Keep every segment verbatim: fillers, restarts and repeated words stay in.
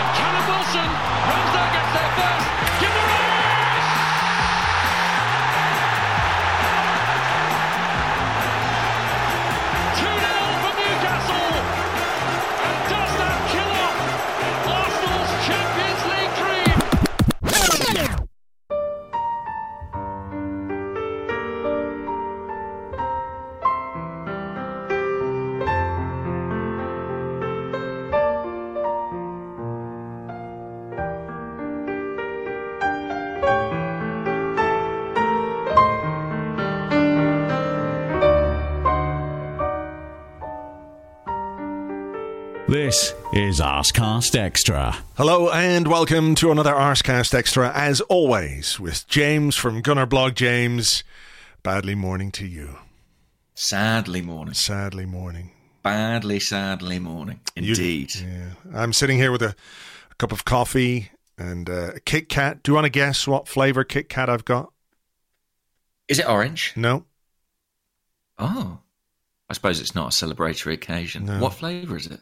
And Callum Wilson runs down, gets there first. Give the rush! two nil for Newcastle. And does that kill off Arsenal's Champions League dream? This is Arsecast Extra. Hello and welcome to another Arsecast Extra, as always, with James from Gunnerblog. James, badly morning to you. Sadly morning. Sadly morning. Badly, sadly morning. Indeed. You, yeah. I'm sitting here with a, a cup of coffee and uh, a Kit Kat. Do you want to guess what flavour Kit Kat I've got? Is it orange? No. Oh. I suppose it's not a celebratory occasion. No. What flavour is it?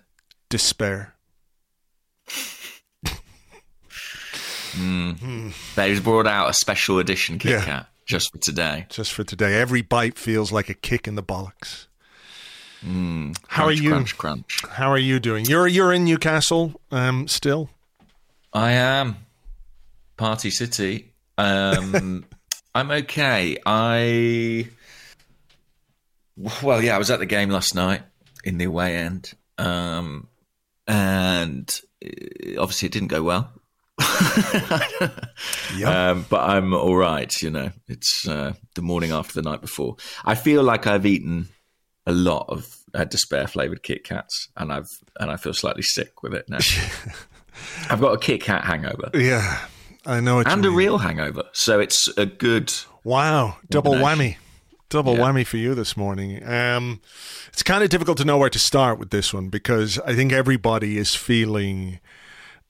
Despair. mm. Mm. They've brought out a special edition Kit yeah. Kat just for today. Just for today. Every bite feels like a kick in the bollocks. Mm. How crunch, are you? Crunch, crunch. How are you doing? You're you're in Newcastle um, still. I am. Party City. Um, I'm okay. I. Well, yeah, I was at the game last night in the away end. Um. And obviously it didn't go well, yep. um, but I'm all right. You know, it's uh, the morning after the night before. I feel like I've eaten a lot of uh, despair-flavoured Kit Kats, and I've and I feel slightly sick with it now. I've got a Kit Kat hangover. Yeah, I know. What and you mean. A real hangover, so it's a good wow double whammy. Double yeah. whammy for you this morning. Um, it's kind of difficult to know where to start with this one because I think everybody is feeling...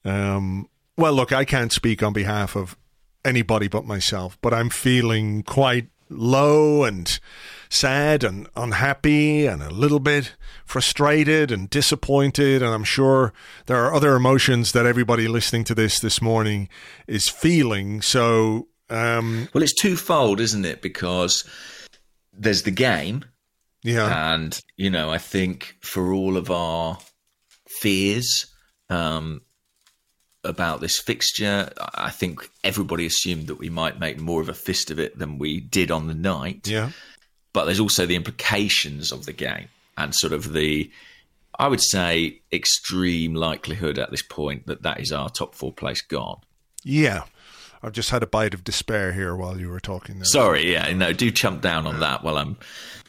Um, well, look, I can't speak on behalf of anybody but myself, but I'm feeling quite low and sad and unhappy and a little bit frustrated and disappointed, and I'm sure there are other emotions that everybody listening to this this morning is feeling. So, um, well, it's twofold, isn't it? Because... there's the game, yeah, and you know I think for all of our fears um, about this fixture, I think everybody assumed that we might make more of a fist of it than we did on the night. Yeah, but there's also the implications of the game and sort of the, I would say, extreme likelihood at this point that that is our top four place gone. Yeah. I've just had a bite of despair here while you were talking. There. Sorry, yeah, no, do chump down on that while I'm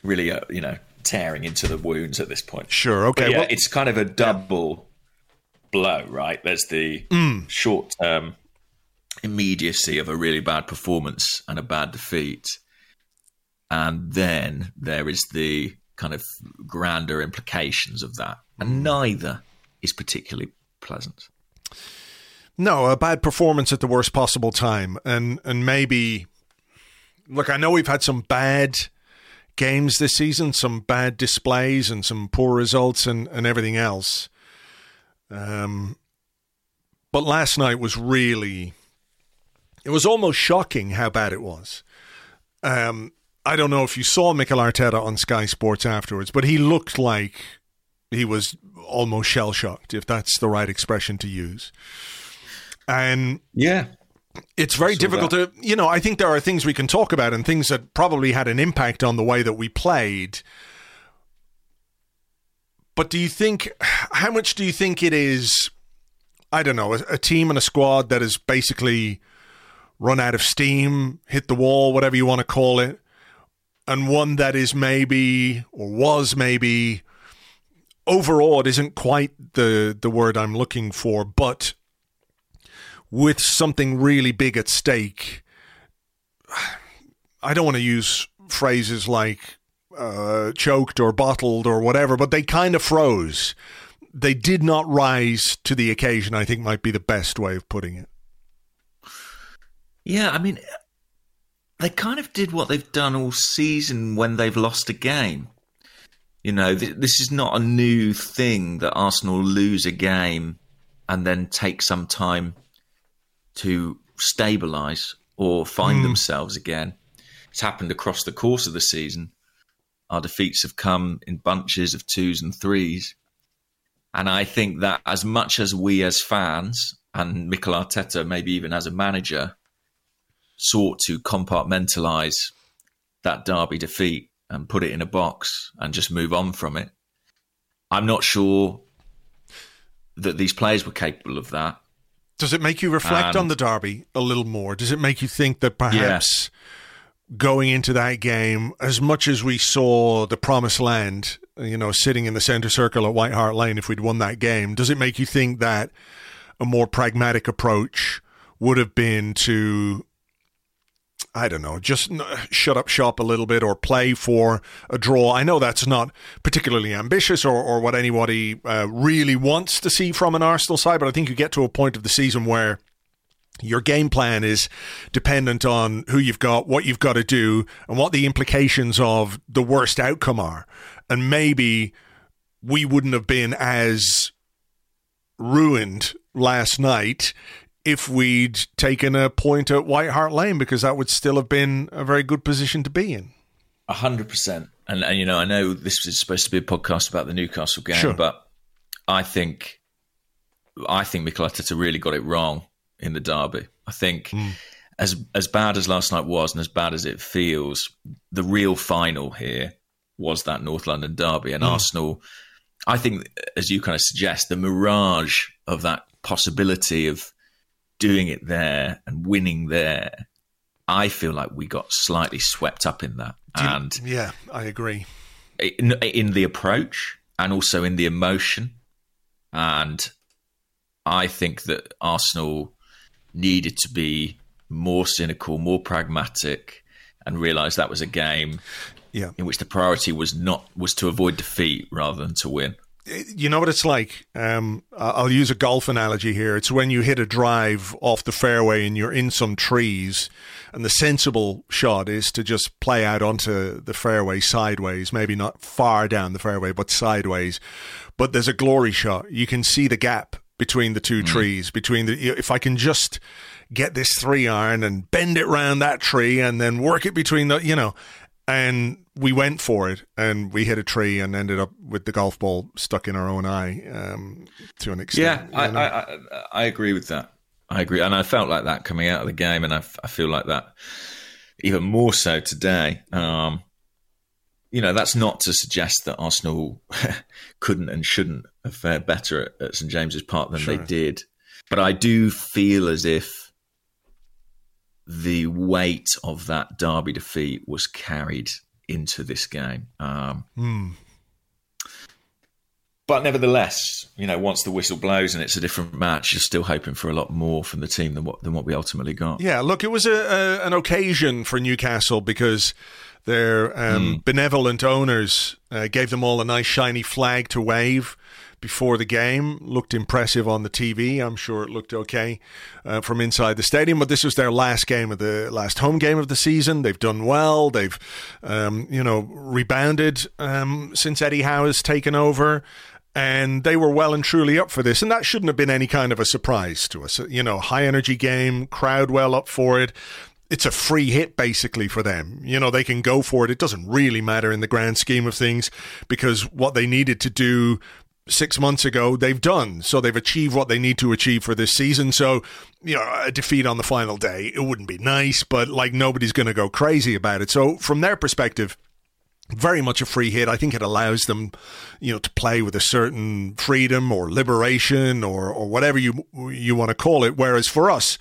really, uh, you know, tearing into the wounds at this point. Sure, okay. But yeah, well, it's kind of a double yeah. blow, right? There's the mm. short-term immediacy of a really bad performance and a bad defeat. And then there is the kind of grander implications of that. And neither is particularly pleasant. No, a bad performance at the worst possible time. And and maybe, look, I know we've had some bad games this season, some bad displays and some poor results and, and everything else. Um, but last night was really, it was almost shocking how bad it was. Um, I don't know if you saw Mikel Arteta on Sky Sports afterwards, but he looked like he was almost shell-shocked, if that's the right expression to use. And yeah, it's very difficult to, you know, I think there are things we can talk about and things that probably had an impact on the way that we played. But do you think, how much do you think it is, I don't know, a, a team and a squad that has basically run out of steam, hit the wall, whatever you want to call it, and one that is maybe, or was maybe, overawed isn't quite the, the word I'm looking for, but with something really big at stake. I don't want to use phrases like uh, choked or bottled or whatever, but they kind of froze. They did not rise to the occasion, I think might be the best way of putting it. Yeah, I mean, they kind of did what they've done all season when they've lost a game. You know, th- this is not a new thing that Arsenal lose a game and then take some time to stabilise or find mm. themselves again. It's happened across the course of the season. Our defeats have come in bunches of twos and threes. And I think that as much as we as fans, and Mikel Arteta maybe even as a manager, sought to compartmentalise that derby defeat and put it in a box and just move on from it, I'm not sure that these players were capable of that. Does it make you reflect and, on the derby a little more? Does it make you think that perhaps yeah. going into that game, as much as we saw the promised land, you know, sitting in the centre circle at White Hart Lane, if we'd won that game, does it make you think that a more pragmatic approach would have been to, I don't know, just shut up shop a little bit or play for a draw? I know that's not particularly ambitious or, or what anybody uh, really wants to see from an Arsenal side, but I think you get to a point of the season where your game plan is dependent on who you've got, what you've got to do, and what the implications of the worst outcome are. And maybe we wouldn't have been as ruined last night if we'd taken a point at White Hart Lane, because that would still have been a very good position to be in. A hundred percent. And, you know, I know this is supposed to be a podcast about the Newcastle game, sure. but I think I think Mikel Arteta really got it wrong in the derby. I think mm. as as bad as last night was and as bad as it feels, the real final here was that North London derby. And mm. Arsenal, I think, as you kind of suggest, the mirage of that possibility of doing it there and winning there, I feel like we got slightly swept up in that. You, and yeah, I agree. In, in the approach and also in the emotion. And I think that Arsenal needed to be more cynical, more pragmatic, and realise that was a game yeah. in which the priority was not was to avoid defeat rather than to win. You know what it's like? Um, I'll use a golf analogy here. It's when you hit a drive off the fairway and you're in some trees, and the sensible shot is to just play out onto the fairway sideways, maybe not far down the fairway, but sideways. But there's a glory shot. You can see the gap between the two mm. trees, between the, if I can just get this three iron and bend it round that tree and then work it between the, you know, and we went for it, and we hit a tree and ended up with the golf ball stuck in our own eye um, to an extent. Yeah, you know? I, I, I agree with that. I agree. And I felt like that coming out of the game, and I, I feel like that even more so today. Um, you know, that's not to suggest that Arsenal couldn't and shouldn't have fared better at, at St James's Park than sure. they did. But I do feel as if the weight of that derby defeat was carried into this game. Um, mm. But nevertheless, you know, once the whistle blows and it's a different match, you're still hoping for a lot more from the team than what than what we ultimately got. Yeah, look, it was a, a, an occasion for Newcastle because their um, mm. benevolent owners uh, gave them all a nice shiny flag to wave before the game. Looked impressive on the T V. I'm sure it looked okay uh, from inside the stadium, but this was their last game of the last home game of the season. They've done well. They've, um, you know, rebounded um, since Eddie Howe has taken over, and they were well and truly up for this. And that shouldn't have been any kind of a surprise to us. You know, high energy game, crowd well up for it. It's a free hit basically for them. You know, they can go for it. It doesn't really matter in the grand scheme of things because what they needed to do six months ago, they've done. So they've achieved what they need to achieve for this season. So, you know, a defeat on the final day, it wouldn't be nice, but like nobody's going to go crazy about it. So from their perspective, very much a free hit. I think it allows them, you know, to play with a certain freedom or liberation or, or whatever you, you want to call it. Whereas for us,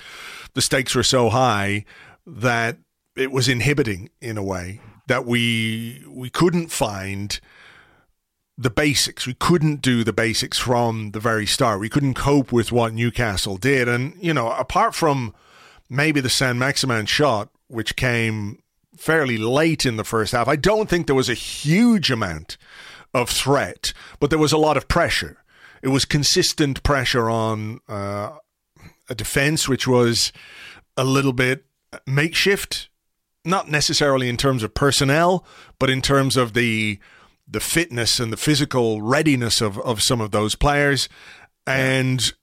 the stakes were so high that it was inhibiting in a way. that we we couldn't find the basics. We couldn't do the basics from the very start. We couldn't cope with what Newcastle did. And, you know, apart from maybe the Saint-Maximin shot, which came fairly late in the first half, I don't think there was a huge amount of threat, but there was a lot of pressure. It was consistent pressure on uh, a defence, which was a little bit makeshift, not necessarily in terms of personnel, but in terms of the the fitness and the physical readiness of, of some of those players, and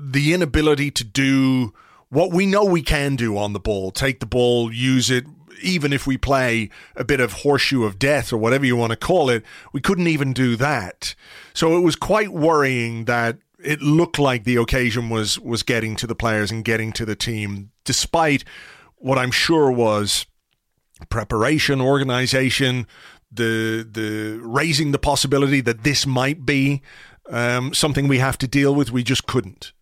the inability to do what we know we can do on the ball, take the ball, use it, even if we play a bit of horseshoe of death or whatever you want to call it, we couldn't even do that. So it was quite worrying that it looked like the occasion was was getting to the players and getting to the team, despite what I'm sure was preparation, organization, the the raising the possibility that this might be um, something we have to deal with. We just couldn't.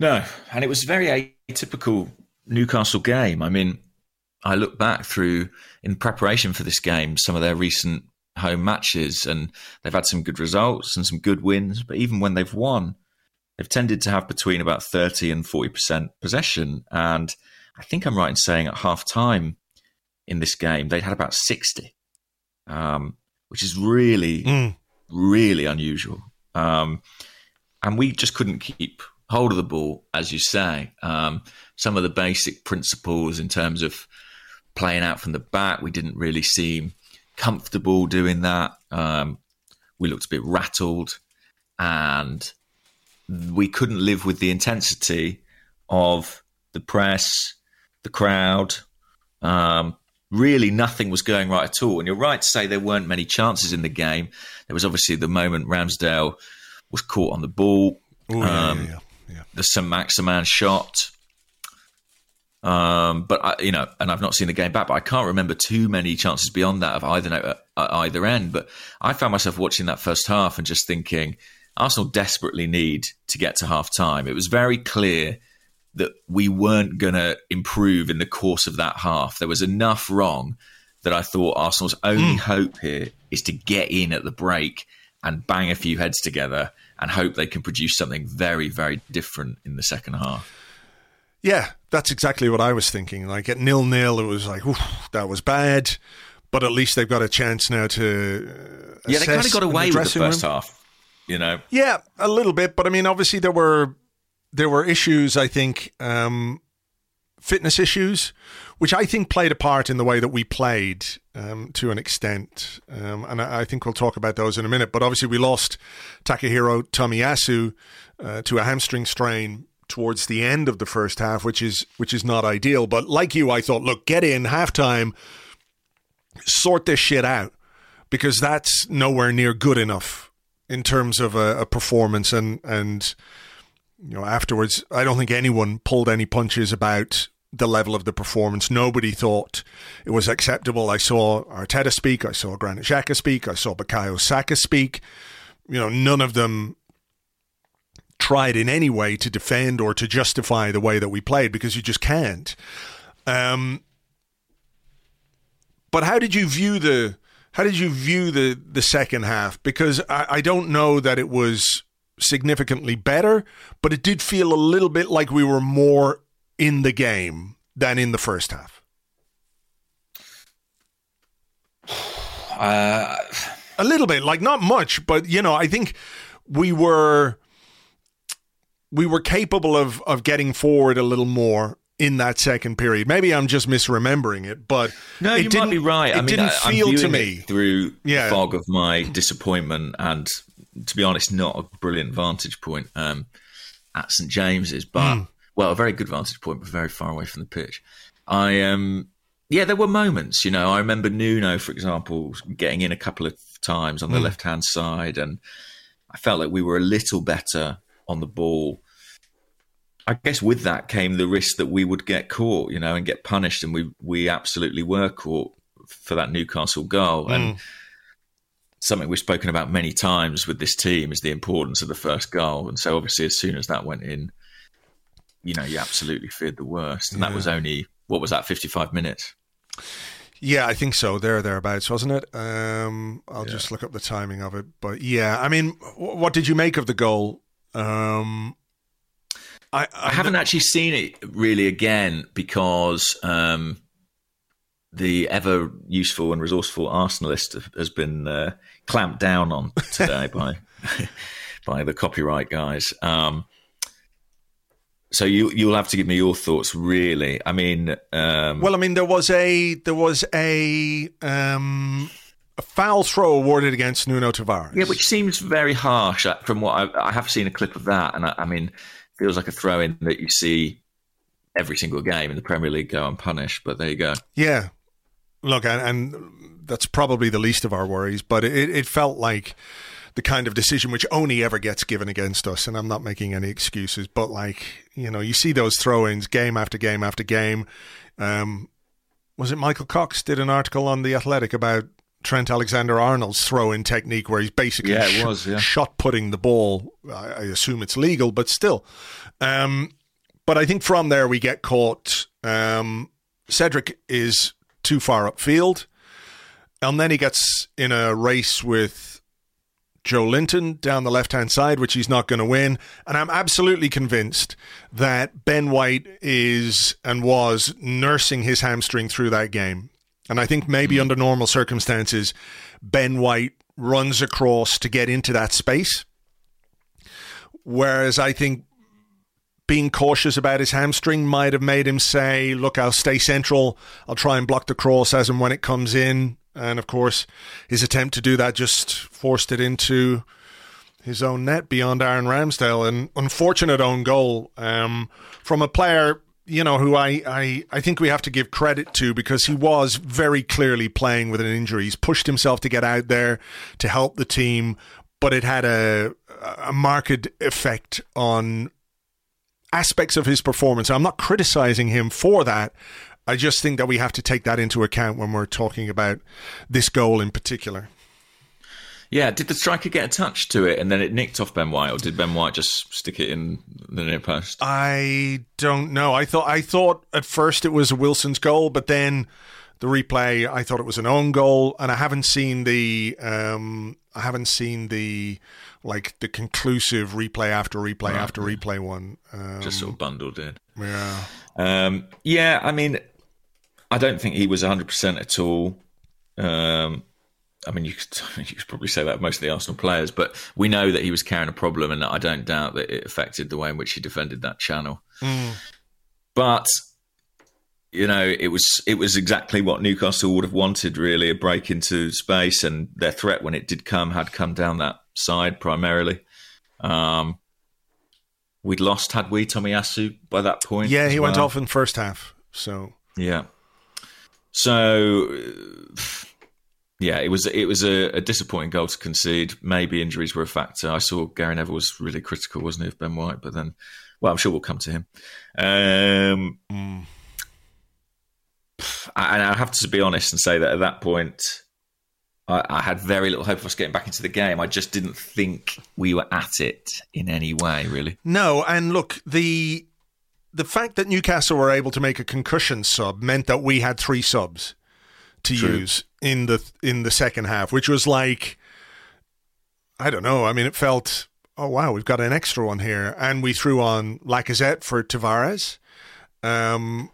No, and it was very atypical Newcastle game. I mean, I look back through in preparation for this game, some of their recent home matches, and they've had some good results and some good wins. But even when they've won, they've tended to have between about thirty and forty percent possession. And I think I'm right in saying at half time in this game, they'd had about sixty, um, which is really, mm. really unusual. Um, and we just couldn't keep hold of the ball, as you say. Um, some of the basic principles in terms of playing out from the back, we didn't really seem comfortable doing that. Um, we looked a bit rattled, and we couldn't live with the intensity of the press, the crowd. Um, really, nothing was going right at all. And you're right to say there weren't many chances in the game. There was obviously the moment Ramsdale was caught on the ball. Ooh, um, yeah, yeah, yeah. Yeah. The Saint-Maximin shot. Um, but, I, you know, and I've not seen the game back, but I can't remember too many chances beyond that of either, at either end. But I found myself watching that first half and just thinking, Arsenal desperately need to get to half-time. It was very clear that we weren't going to improve in the course of that half. There was enough wrong that I thought Arsenal's only mm. hope here is to get in at the break and bang a few heads together and hope they can produce something very, very different in the second half. Yeah, that's exactly what I was thinking. Like at nil-nil, it was like, that was bad, but at least they've got a chance now to assess. Yeah, they kind of got away the with the first room. half, you know. Yeah, a little bit, but I mean, obviously there were there were issues, I think, um, fitness issues, which I think played a part in the way that we played um, to an extent. Um, and I, I think we'll talk about those in a minute. But obviously we lost Takahiro Tomiyasu uh, to a hamstring strain towards the end of the first half, which is which is not ideal. But like you, I thought, look, get in, halftime, sort this shit out, because that's nowhere near good enough in terms of a, a performance. And, and, you know, afterwards, I don't think anyone pulled any punches about the level of the performance. Nobody thought it was acceptable. I saw Arteta speak. I saw Granit Xhaka speak. I saw Bukayo Saka speak. You know, none of them tried in any way to defend or to justify the way that we played, because you just can't. Um, but how did you view the how did you view the the second half? Because I, I don't know that it was significantly better, but it did feel a little bit like we were more in the game than in the first half. Uh, a little bit, like not much, but you know, I think we were we were capable of of getting forward a little more in that second period. Maybe I'm just misremembering it, but no, it you might be right. It I mean, didn't I, feel I'm to me through yeah. the fog of my disappointment and, to be honest, not a brilliant vantage point um, at St James's, but mm. well, a very good vantage point, but very far away from the pitch. I um, yeah, there were moments. You know, I remember Nuno, for example, getting in a couple of times on the mm. left hand side, and I felt like we were a little better on the ball. I guess with that came the risk that we would get caught, you know, and get punished, and we we absolutely were caught for that Newcastle goal, mm. and something we've spoken about many times with this team is the importance of the first goal. And so obviously as soon as that went in, you know, you absolutely feared the worst. And yeah. that was only, what was that, fifty-five minutes? Yeah, I think so. There, thereabouts, wasn't it? Um, I'll yeah. just look up the timing of it. But yeah, I mean, w- what did you make of the goal? Um, I, I haven't actually seen it really again because um, the ever useful and resourceful Arsenalist has been uh, clamped down on today by by the copyright guys. Um, so you you'll have to give me your thoughts, really. I mean, um, well, I mean, there was a there was a. Um... a foul throw awarded against Nuno Tavares. Yeah, which seems very harsh from what I, I have seen a clip of that. And I, I mean, it feels like a throw in that you see every single game in the Premier League go unpunished, but there you go. Yeah. Look, and, and that's probably the least of our worries, but it, it felt like the kind of decision which only ever gets given against us. And I'm not making any excuses, but like, you know, you see those throw ins game after game after game. Um, was it Michael Cox did an article on The Athletic about Trent Alexander-Arnold's throw-in technique where he's basically yeah, it was, yeah. shot-putting the ball. I assume it's legal, but still. Um, but I think from there we get caught. Um, Cedric is too far upfield. And then he gets in a race with Joelinton down the left-hand side, which he's not going to win. And I'm absolutely convinced that Ben White is and was nursing his hamstring through that game. And I think maybe under normal circumstances, Ben White runs across to get into that space. Whereas I think being cautious about his hamstring might have made him say, look, I'll stay central. I'll try and block the cross as and when it comes in. And of course, his attempt to do that just forced it into his own net beyond Aaron Ramsdale. An unfortunate own goal um, from a player... you know, who I, I, I think we have to give credit to because he was very clearly playing with an injury. He's pushed himself to get out there to help the team, but it had a, a marked effect on aspects of his performance. I'm not criticizing him for that. I just think that we have to take that into account when we're talking about this goal in particular. Yeah, did the striker get a touch to it and then it nicked off Ben White, or did Ben White just stick it in the near post? I don't know. I thought I thought at first it was Wilson's goal, but then the replay, I thought it was an own goal, and I haven't seen the um, I haven't seen the like the conclusive replay after replay right. after replay one. Um, just sort of bundled in. Yeah. Um, yeah, I mean, I don't think he was one hundred percent at all. Um I mean, you could, you could probably say that of most of the Arsenal players, but we know that he was carrying a problem, and I don't doubt that it affected the way in which he defended that channel. Mm. But, you know, it was it was exactly what Newcastle would have wanted, really, a break into space, and their threat when it did come had come down that side primarily. Um, we'd lost, had we, Tomiyasu by that point? Yeah, he well. went off in the first half. So Yeah. So... Yeah, it was it was a, a disappointing goal to concede. Maybe injuries were a factor. I saw Gary Neville was really critical, wasn't he, of Ben White? But then, well, I'm sure we'll come to him. Um, mm. And I have to be honest and say that at that point, I, I had very little hope of us getting back into the game. I just didn't think we were at it in any way, really. No, and look, the the fact that Newcastle were able to make a concussion sub meant that we had three subs to True. use in the in the second half, which was like, I don't know. I mean, it felt, oh, wow, we've got an extra one here. And we threw on Lacazette for Tavares. Um,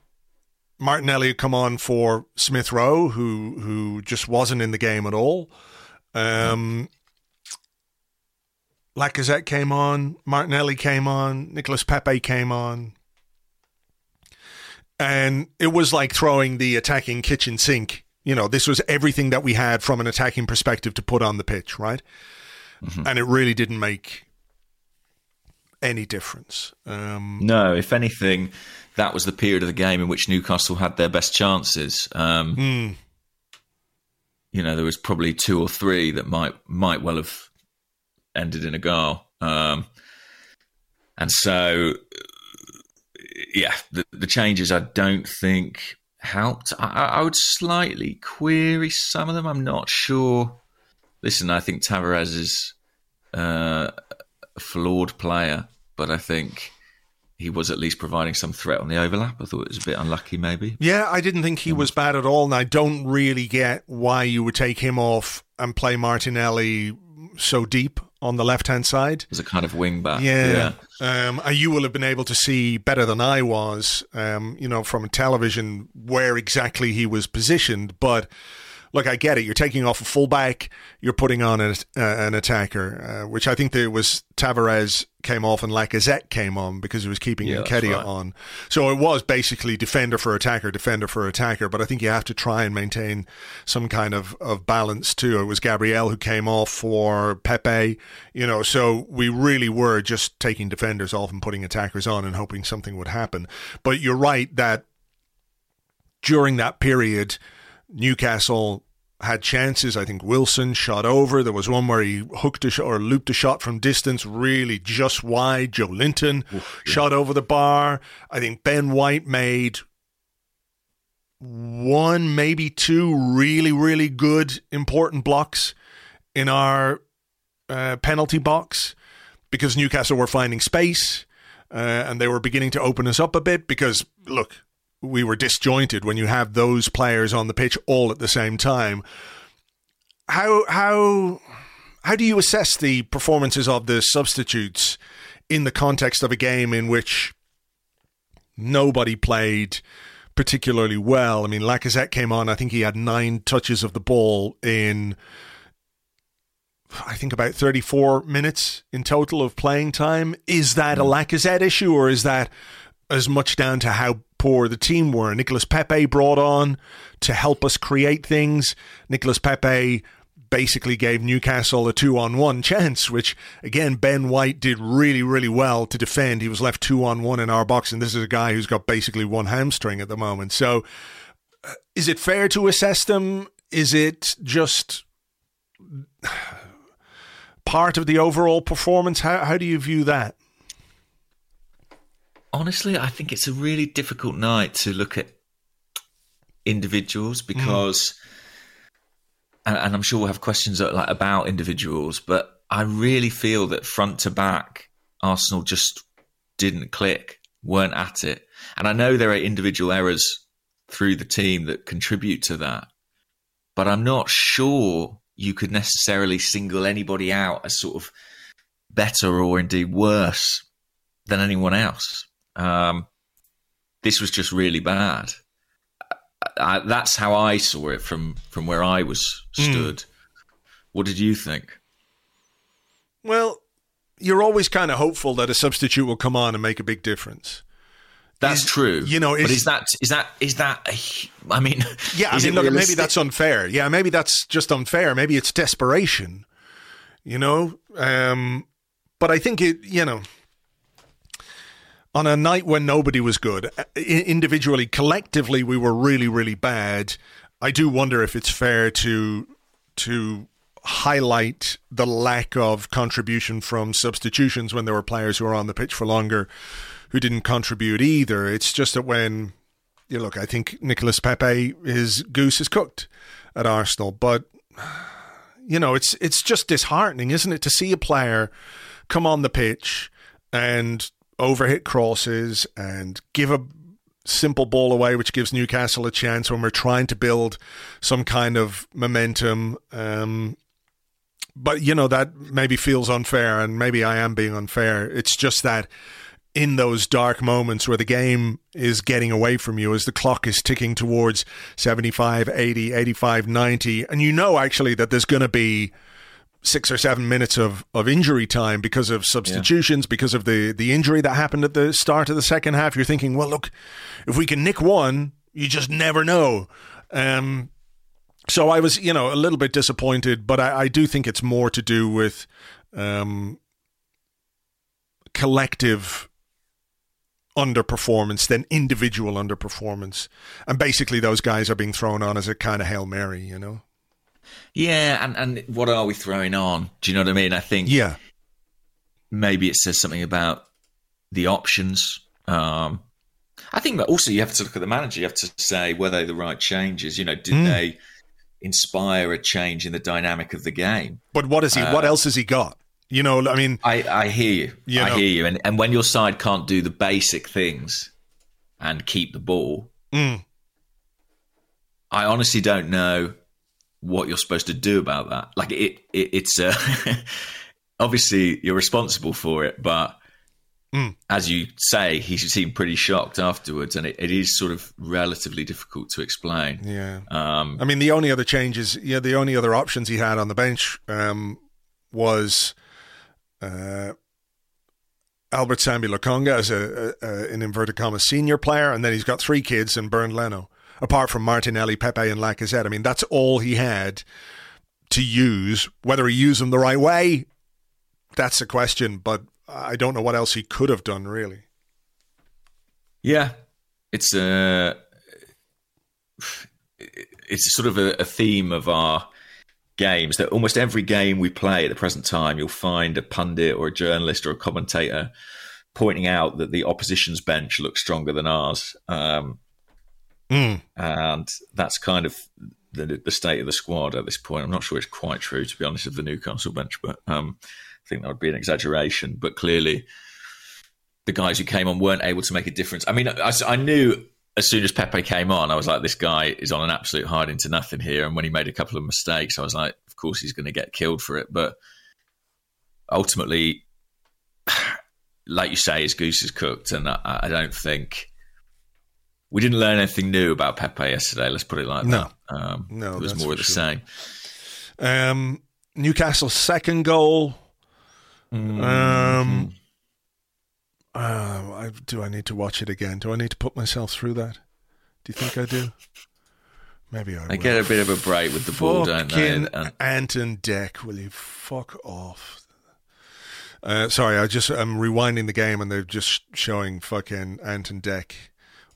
Martinelli had come on for Smith Rowe, who, who just wasn't in the game at all. Um, Lacazette came on. Martinelli came on. Nicolas Pepe came on. And it was like throwing the attacking kitchen sink. You know, this was everything that we had from an attacking perspective to put on the pitch, right? Mm-hmm. And it really didn't make any difference. Um, no, if anything, that was the period of the game in which Newcastle had their best chances. Um, mm. You know, there was probably two or three that might might well have ended in a goal. Um, and so... Yeah, the, the changes I don't think helped. I, I would slightly query some of them. I'm not sure. Listen, I think Tavares is uh, a flawed player, but I think he was at least providing some threat on the overlap. I thought it was a bit unlucky, maybe. Yeah, I didn't think he was bad at all, and I don't really get why you would take him off and play Martinelli so deep on the left-hand side. As a kind of wing-back. Yeah. yeah. Um, you will have been able to see better than I was, um, you know, from television where exactly he was positioned, but... Look, I get it. You're taking off a fullback. You're putting on a, uh, an attacker, uh, which I think there was Tavares came off and Lacazette came on because he was keeping yeah, Nketiah right. on. So it was basically defender for attacker, defender for attacker. But I think you have to try and maintain some kind of, of balance too. It was Gabriel who came off for Pepe, you know. So we really were just taking defenders off and putting attackers on and hoping something would happen. But you're right that during that period, Newcastle had chances. I think Wilson shot over. There was one where he hooked a shot or looped a shot from distance, really just wide. Joelinton Oof, yeah. shot over the bar. I think Ben White made one, maybe two really, really good, important blocks in our uh, penalty box because Newcastle were finding space uh, and they were beginning to open us up a bit because, look, we were disjointed when you have those players on the pitch all at the same time. How how how do you assess the performances of the substitutes in the context of a game in which nobody played particularly well? I mean, Lacazette came on. I think he had nine touches of the ball in, I think, about thirty-four minutes in total of playing time. Is that a Lacazette issue, or is that as much down to how poor the team were? Nicolas Pepe brought on to help us create things. Nicolas Pepe basically gave Newcastle a two-on-one chance, which, again, Ben White did really, really well to defend. He was left two-on-one in our box, and this is a guy who's got basically one hamstring at the moment. So uh, is it fair to assess them? Is it just part of the overall performance? How, how do you view that? Honestly, I think it's a really difficult night to look at individuals because, mm. and, and I'm sure we'll have questions that, like, about individuals, but I really feel that front to back, Arsenal just didn't click, weren't at it. And I know there are individual errors through the team that contribute to that, but I'm not sure you could necessarily single anybody out as sort of better or indeed worse than anyone else. Um, this was just really bad. I, I, that's how I saw it from, from where I was stood. Mm. What did you think? Well, you're always kind of hopeful that a substitute will come on and make a big difference. That's is, true. You know, is, but is that is that is that? I mean, yeah. I mean, look, maybe that's unfair. Yeah, maybe that's just unfair. Maybe it's desperation. You know, um, but I think it. You know. On a night when nobody was good, individually, collectively, we were really, really bad. I do wonder if it's fair to to highlight the lack of contribution from substitutions when there were players who were on the pitch for longer who didn't contribute either. It's just that when, you know, look, I think Nicolas Pepe, his goose is cooked at Arsenal. But, you know, it's it's just disheartening, isn't it, to see a player come on the pitch and overhit crosses and give a simple ball away, which gives Newcastle a chance when we're trying to build some kind of momentum. Um, but, you know, that maybe feels unfair, and maybe I am being unfair. It's just that in those dark moments where the game is getting away from you as the clock is ticking towards seventy-five, eighty, eighty-five, ninety, and you know actually that there's going to be six or seven minutes of, of injury time because of substitutions, yeah. because of the, the injury that happened at the start of the second half. You're thinking, well, look, if we can nick one, you just never know. Um, so I was, you know, a little bit disappointed, but I, I do think it's more to do with um, collective underperformance than individual underperformance. And basically those guys are being thrown on as a kind of Hail Mary, you know? Yeah, and, and what are we throwing on? Do you know what I mean? I think yeah. maybe it says something about the options. Um, I think that also you have to look at the manager. You have to say, were they the right changes? You know, did mm. they inspire a change in the dynamic of the game? But what is he? Uh, what else has he got? You know, I mean... I, I hear you. you I know. hear you. And and when your side can't do the basic things and keep the ball, mm. I honestly don't know what you're supposed to do about that. Like, it, it it's... Uh, obviously, you're responsible for it, but mm. as you say, he seemed pretty shocked afterwards, and it, it is sort of relatively difficult to explain. Yeah. Um, I mean, the only other changes... Yeah, the only other options he had on the bench um, was... Uh, Albert Sambi Lokonga is a, a, a, an inverted commas senior player, and then he's got three kids and Bernd Leno, apart from Martinelli, Pepe and Lacazette. I mean, that's all he had to use. Whether he used them the right way, that's a question, but I don't know what else he could have done, really. Yeah, it's a, it's sort of a, a theme of our games, that almost every game we play at the present time, you'll find a pundit or a journalist or a commentator pointing out that the opposition's bench looks stronger than ours. Um, mm. And that's kind of the, the state of the squad at this point. I'm not sure it's quite true, to be honest, of the Newcastle bench, but um, I think that would be an exaggeration. But clearly, the guys who came on weren't able to make a difference. I mean, I, I knew... As soon as Pepe came on, I was like, this guy is on an absolute hide into nothing here. And when he made a couple of mistakes, I was like, of course he's going to get killed for it. But ultimately, like you say, his goose is cooked. And I, I don't think... We didn't learn anything new about Pepe yesterday, let's put it like no. that. Um, no, it was more of the sure. same. Um, Newcastle's second goal. Mm-hmm. Um Uh, I, do I need to watch it again? Do I need to put myself through that? Do you think I do? Maybe I, I will. I get a bit of a break with the ball, don't I? And, and- Anton Dek, will you fuck off? Uh, sorry, I just, I'm rewinding the game and they're just showing fucking Anton Dek,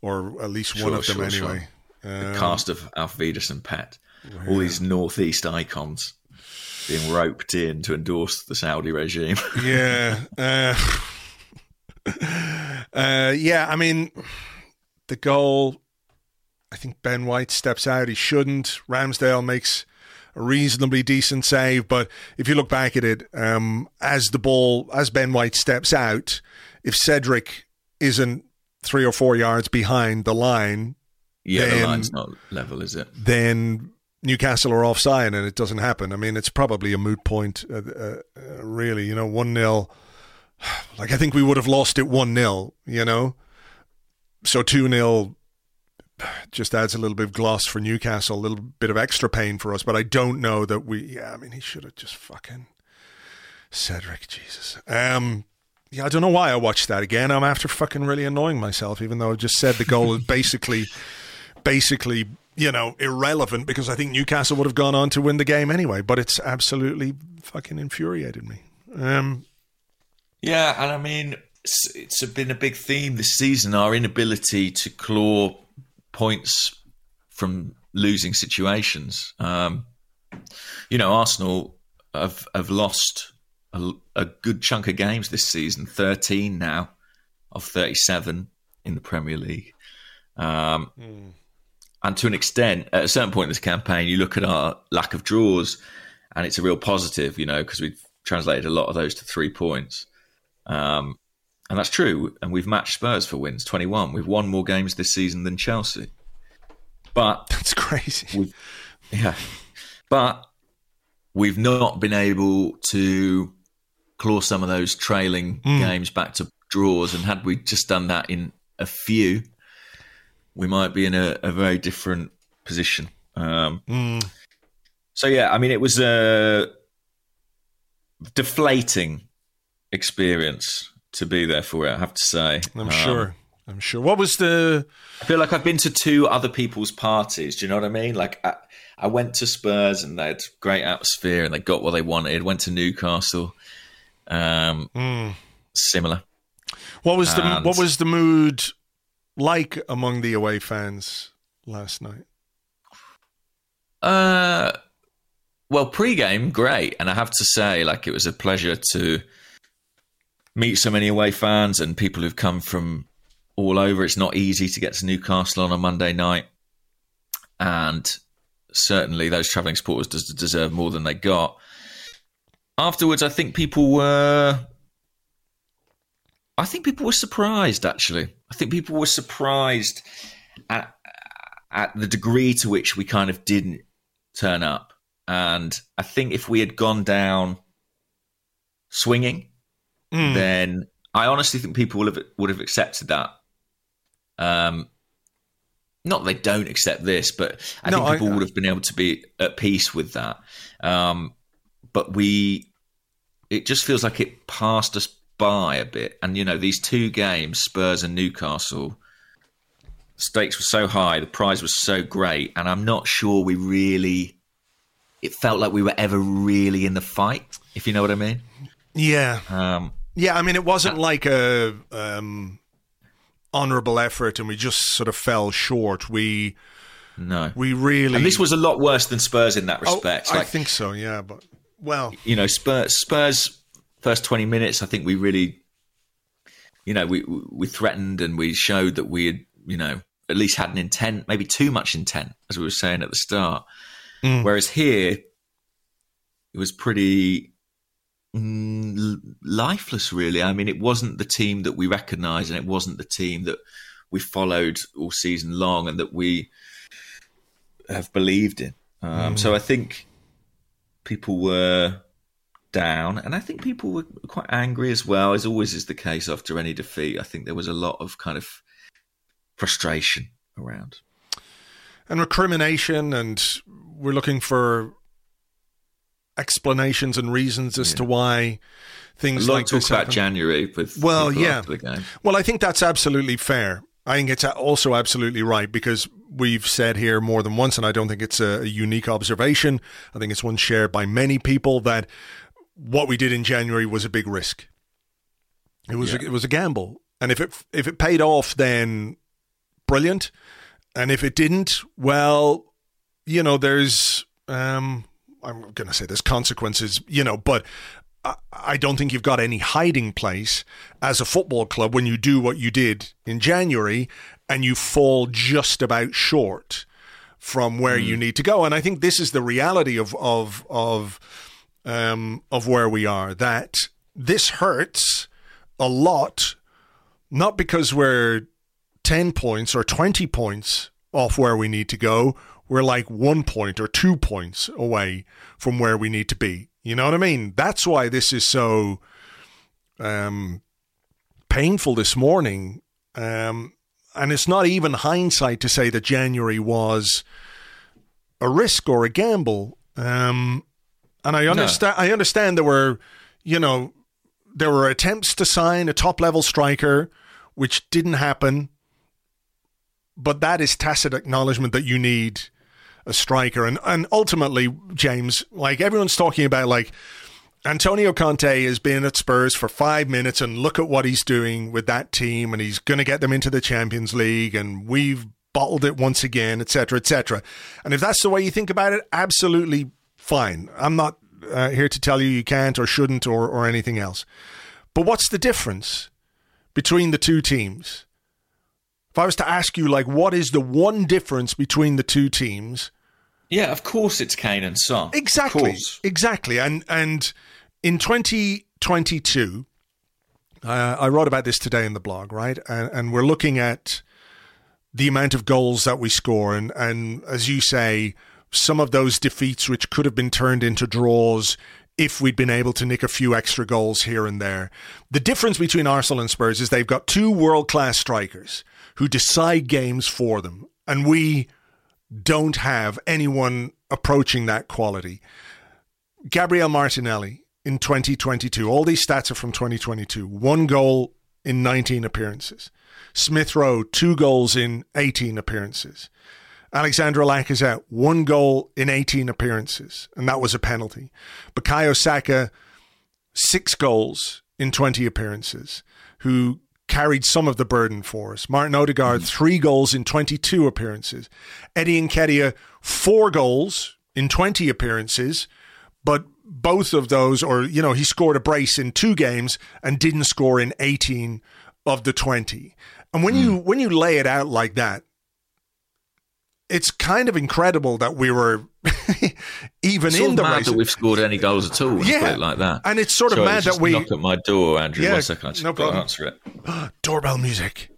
or at least sure, one of sure, them anyway. Sure. Um, the cast of Alvidas and Pat. Yeah. All these northeast icons being roped in to endorse the Saudi regime. Yeah. Yeah. Uh, Uh, yeah, I mean, the goal, I think Ben White steps out. He shouldn't. Ramsdale makes a reasonably decent save. But if you look back at it, um, as the ball, as Ben White steps out, if Cedric isn't three or four yards behind the line, yeah, then, the line's not level, is it? Then Newcastle are offside and it doesn't happen. I mean, it's probably a moot point, uh, uh, really. You know, one nil. Like, I think we would have lost it one nil, you know? So two nil just adds a little bit of gloss for Newcastle, a little bit of extra pain for us. But I don't know that we... Yeah, I mean, he should have just fucking... Cedric, Jesus. Um, yeah, I don't know why I watched that again. I'm after fucking really annoying myself, even though I just said the goal is basically, basically, you know, irrelevant, because I think Newcastle would have gone on to win the game anyway. But it's absolutely fucking infuriated me. Um... Yeah, and I mean, it's, it's been a big theme this season, our inability to claw points from losing situations. Um, you know, Arsenal have, have lost a, a good chunk of games this season, thirteen now of thirty-seven in the Premier League. Um, mm. And to an extent, at a certain point in this campaign, you look at our lack of draws, and it's a real positive, you know, because we've translated a lot of those to three points. Um, and that's true. And we've matched Spurs for wins, twenty-one. We've won more games this season than Chelsea. But that's crazy. We've, yeah. But we've not been able to claw some of those trailing mm. games back to draws. And had we just done that in a few, we might be in a, a very different position. Um, mm. So, yeah, I mean, it was a deflating experience to be there for it, I have to say. I'm um, sure. I'm sure. What was the... I feel like I've been to two other people's parties. Do you know what I mean? Like, I, I went to Spurs and they had great atmosphere and they got what they wanted. Went to Newcastle. Um, mm. Similar. What was the and, What was the mood like among the away fans last night? Uh, well, pre-game, great. And I have to say, like, it was a pleasure to meet so many away fans and people who've come from all over. It's not easy to get to Newcastle on a Monday night. And certainly those travelling supporters deserve more than they got. afterwards, I think people were... I think people were surprised, actually. I think people were surprised at, at the degree to which we kind of didn't turn up. And I think if we had gone down swinging, mm. then I honestly think people would have, would have accepted that. Um, not they don't accept this, but I no, think people I, would have been able to be at peace with that. Um, but we, it just feels like it passed us by a bit. And, you know, these two games, Spurs and Newcastle, stakes were so high, the prize was so great, and I'm not sure we really... It felt like we were ever really in the fight, if you know what I mean. Yeah. Um, yeah, I mean, it wasn't like a um, honourable effort and we just sort of fell short. We no, we really... And this was a lot worse than Spurs in that respect. Oh, like, I think so, yeah. But, well... You know, Spurs, Spurs first twenty minutes, I think we really, you know, we we threatened and we showed that we had, you know, at least had an intent, maybe too much intent, as we were saying at the start. Mm. Whereas here, it was pretty mm, lifeless, really. I mean, it wasn't the team that we recognised and it wasn't the team that we followed all season long and that we have believed in. Um, mm. So I think people were down and I think people were quite angry as well, as always is the case after any defeat. I think there was a lot of kind of frustration around. And recrimination, and we're looking for explanations and reasons as yeah. to why things like this happen. A lot of talk about January with well, yeah. after the game. Well, I think that's absolutely fair. I think it's also absolutely right, because we've said here more than once, and I don't think it's a unique observation, I think it's one shared by many people, that what we did in January was a big risk. It was, yeah. a, it was a gamble. And if it if it paid off, then brilliant. And if it didn't, well, you know, there's, um, I'm going to say there's consequences, you know, but I, I don't think you've got any hiding place as a football club when you do what you did in January and you fall just about short from where mm. you need to go. And I think this is the reality of, of, of, um, of where we are, that this hurts a lot, not because we're ten points or twenty points off where we need to go. We're like one point or two points away from where we need to be. You know what I mean? That's why this is so um, painful this morning. Um, and it's not even hindsight to say that January was a risk or a gamble. Um, and I understand. No. I understand there were, you know, there were attempts to sign a top-level striker, which didn't happen. But that is tacit acknowledgement that you need a striker. And and ultimately, James, like everyone's talking about, like Antonio Conte has been at Spurs for five minutes and look at what he's doing with that team and he's going to get them into the Champions League and we've bottled it once again, et cetera, et cetera. And if that's the way you think about it, absolutely fine. I'm not uh, here to tell you you can't or shouldn't or or anything else. But what's the difference between the two teams? If I was to ask you, like, what is the one difference between the two teams? Yeah, of course it's Kane and Son. Exactly, exactly. And and in twenty twenty-two, uh, I wrote about this today in the blog, right? And, and we're looking at the amount of goals that we score. And, and as you say, some of those defeats which could have been turned into draws if we'd been able to nick a few extra goals here and there. The difference between Arsenal and Spurs is they've got two world-class strikers who decide games for them. And we don't have anyone approaching that quality. Gabriel Martinelli in twenty twenty-two, all these stats are from twenty twenty-two, one goal in nineteen appearances. Smith Rowe, two goals in eighteen appearances. Alexandre Lacazette, one goal in eighteen appearances, and that was a penalty. Bukayo Saka, six goals in twenty appearances, who carried some of the burden for us. Martin Odegaard, mm-hmm. three goals in twenty-two appearances. Eddie Nketiah, four goals in twenty appearances, but both of those, or, you know, he scored a brace in two games and didn't score in eighteen of the twenty. And when mm. you when you lay it out like that, it's kind of incredible that we were even it's in the mad race. That we've scored any goals at all. When yeah, you put it like that, and it's sort of Sorry, mad that we knock at my door, Andrew. Yeah, one second, I just no problem. Answer it. Doorbell music.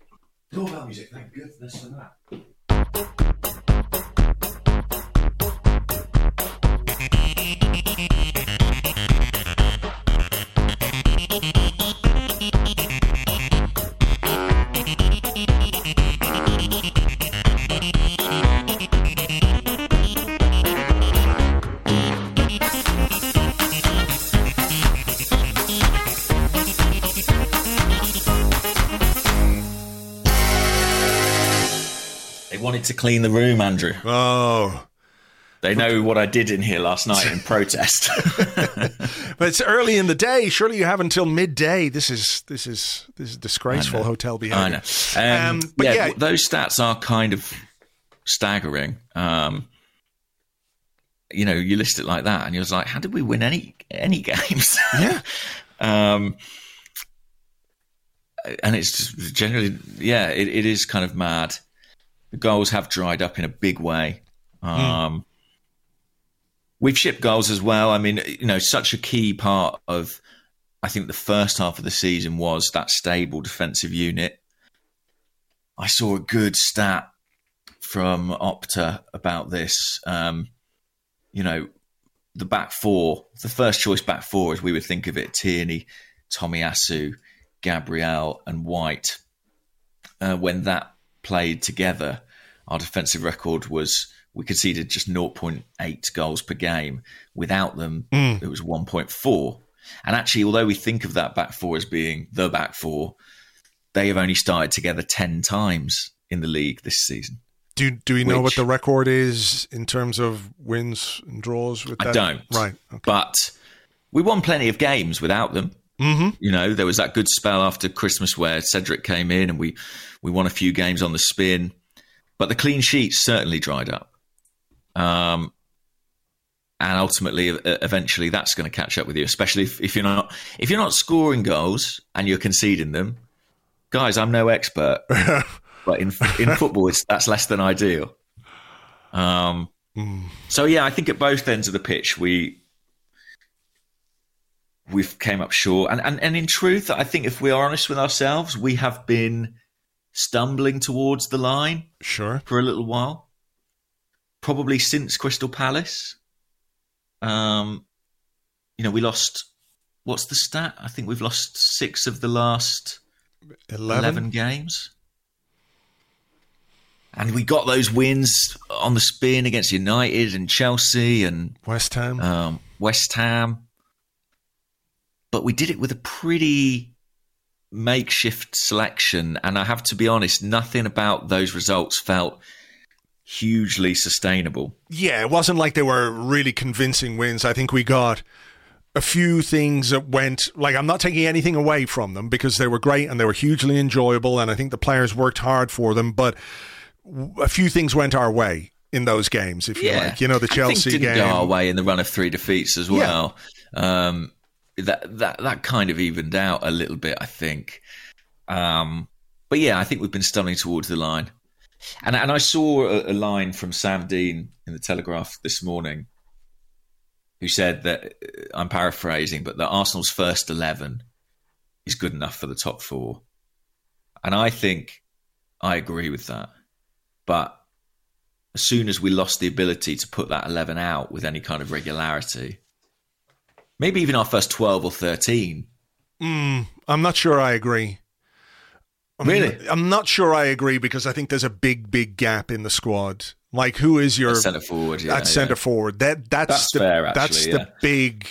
Doorbell music. Thank goodness for that. Wanted to clean the room, Andrew. Oh. They know what I did in here last night in protest. But it's early in the day. Surely you have until midday. This is this is this is disgraceful hotel behavior. I know. Um, um, but yeah, yeah, those stats are kind of staggering. Um, you know, you list it like that and you're just like, how did we win any any games? Yeah. um and it's just generally yeah, it, it is kind of mad. The goals have dried up in a big way. Um, mm. We've shipped goals as well. I mean, you know, such a key part of, I think, the first half of the season was that stable defensive unit. I saw a good stat from Opta about this. Um, you know, the back four, the first choice back four, as we would think of it, Tierney, Tomiyasu, Gabriel and White, uh, when that played together, our defensive record was we conceded just zero point eight goals per game. Without them, mm. it was one point four. And actually, although we think of that back four as being the back four, they have only started together ten times in the league this season. Do do we which, know what the record is in terms of wins and draws with that? I don't. Right. Okay. But we won plenty of games without them. Mm-hmm. You know, there was that good spell after Christmas where Cedric came in and we, we won a few games on the spin. But the clean sheets certainly dried up. Um, and ultimately, eventually, that's going to catch up with you, especially if, if you're not if you're not scoring goals and you're conceding them. Guys, I'm no expert. But in in football, it's, that's less than ideal. Um, mm. So, yeah, I think at both ends of the pitch, we... We've came up short. And, and and in truth, I think if we are honest with ourselves, we have been stumbling towards the line sure. for a little while, probably since Crystal Palace. Um, you know, we lost, what's the stat? I think we've lost six of the last eleven games. And we got those wins on the spin against United and Chelsea and West Ham. Um, West Ham. But we did it with a pretty makeshift selection. And I have to be honest, nothing about those results felt hugely sustainable. Yeah, it wasn't like they were really convincing wins. I think we got a few things that went, like, I'm not taking anything away from them because they were great and they were hugely enjoyable. And I think the players worked hard for them. But a few things went our way in those games, if yeah. you like. You know, the Chelsea game. I think didn't go our way in the run of three defeats as well. Yeah. Um That that that kind of evened out a little bit, I think. Um, but yeah, I think we've been stumbling towards the line. And and I saw a, a line from Sam Dean in the Telegraph this morning, who said that, I'm paraphrasing, but that Arsenal's first eleven is good enough for the top four. And I think I agree with that. But as soon as we lost the ability to put that eleven out with any kind of regularity... Maybe even our first twelve or thirteen. Mm, I'm not sure I agree. I'm really? Not, I'm not sure I agree because I think there's a big, big gap in the squad. Like, who is your... Centre forward. Yeah, at centre yeah. forward. That, that's that's the, fair, actually. That's yeah. the big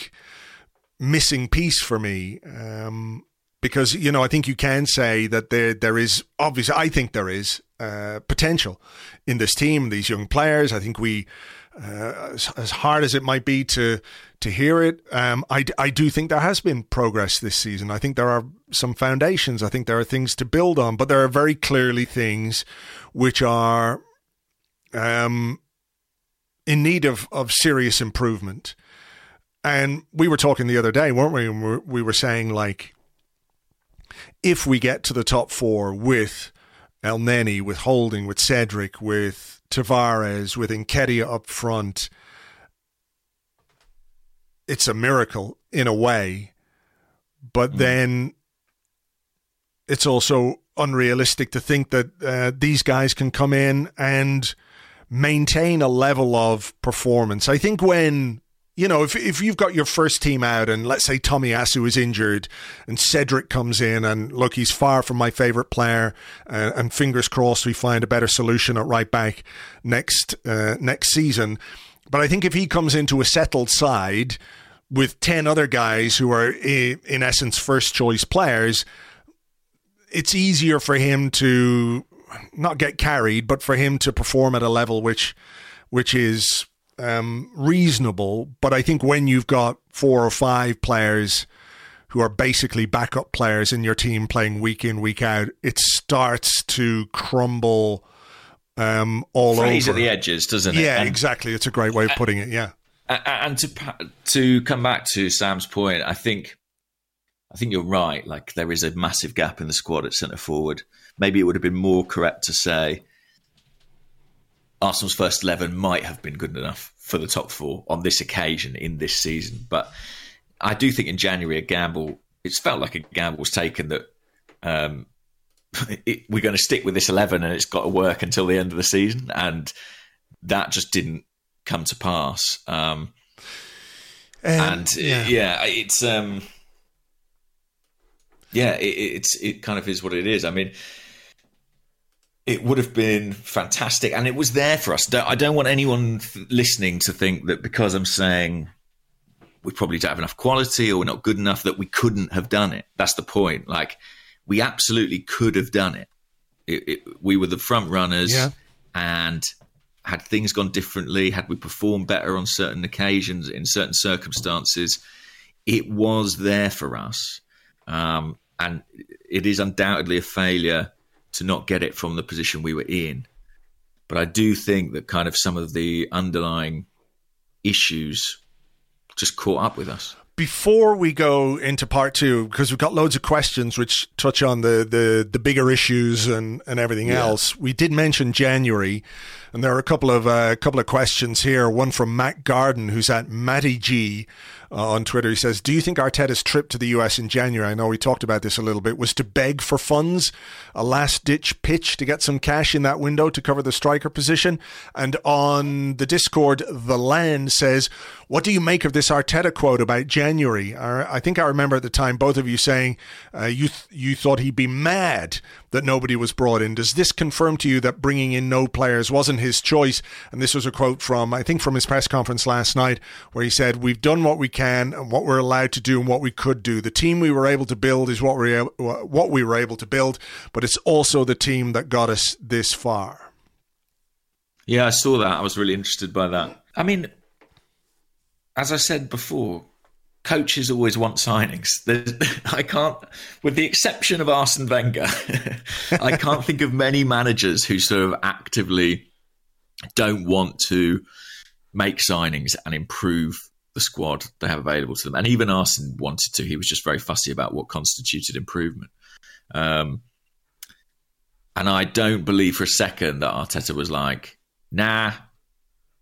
missing piece for me. Um, because, you know, I think you can say that there there is... Obviously, I think there is uh, potential in this team, these young players. I think we... Uh, as, as hard as it might be to to hear it, um, I, I do think there has been progress this season. I think there are some foundations. I think there are things to build on, but there are very clearly things which are um, in need of, of serious improvement. And we were talking the other day, weren't we? And we were, we were saying, like, if we get to the top four with Elneny, with Holding, with Cedric, with Tavares, with Nketiah up front, it's a miracle in a way, but mm. then it's also unrealistic to think that uh, these guys can come in and maintain a level of performance. I think when, you know, if if you've got your first team out and let's say Tomiyasu is injured and Cedric comes in and look, he's far from my favourite player uh, and fingers crossed we find a better solution at right back next uh, next season. But I think if he comes into a settled side with ten other guys who are in essence first choice players, it's easier for him to not get carried, but for him to perform at a level which which is... Um, reasonable, but I think when you've got four or five players who are basically backup players in your team playing week in, week out, it starts to crumble um, all Freeze over. At the edges, doesn't it? Yeah, and, exactly. It's a great way of putting it, yeah. And to to come back to Sam's point, I think I think you're right. Like, there is a massive gap in the squad at centre-forward. Maybe it would have been more correct to say Arsenal's first eleven might have been good enough for the top four on this occasion in this season. But I do think in January, a gamble, it's felt like a gamble was taken that um, it, we're going to stick with this eleven and it's got to work until the end of the season. And that just didn't come to pass. Um, um, and yeah, yeah it's, um, yeah, it, it's, it kind of is what it is. I mean, it would have been fantastic, and it was there for us. I don't want anyone listening to think that because I'm saying we probably don't have enough quality or we're not good enough that we couldn't have done it. That's the point. Like, we absolutely could have done it. it, it we were the front runners, yeah. And had things gone differently, had we performed better on certain occasions, in certain circumstances, it was there for us. Um, and it is undoubtedly a failure to not get it from the position we were in. But I do think that kind of some of the underlying issues just caught up with us. Before we go into part two, because we've got loads of questions which touch on the the, the bigger issues and, and everything yeah. else, we did mention January, and there are a couple of uh, couple of questions here. One from Matt Garden, who's at Matty G uh, on Twitter. He says, "Do you think Arteta's trip to the U S in January, I know we talked about this a little bit, was to beg for funds, a last-ditch pitch to get some cash in that window to cover the striker position?" And on the Discord, The Land says, "What do you make of this Arteta quote about January? January. I think I remember at the time both of you saying uh, you th- you thought he'd be mad that nobody was brought in. Does this confirm to you that bringing in no players wasn't his choice?" And this was a quote from, I think, from his press conference last night, where he said, "We've done what we can and what we're allowed to do and what we could do. The team we were able to build is what we what we were able to build, but it's also the team that got us this far." Yeah, I saw that. I was really interested by that. I mean, as I said before, coaches always want signings. There's, I can't, with the exception of Arsene Wenger, I can't think of many managers who sort of actively don't want to make signings and improve the squad they have available to them. And even Arsene wanted to. He was just very fussy about what constituted improvement. Um, and I don't believe for a second that Arteta was like, nah,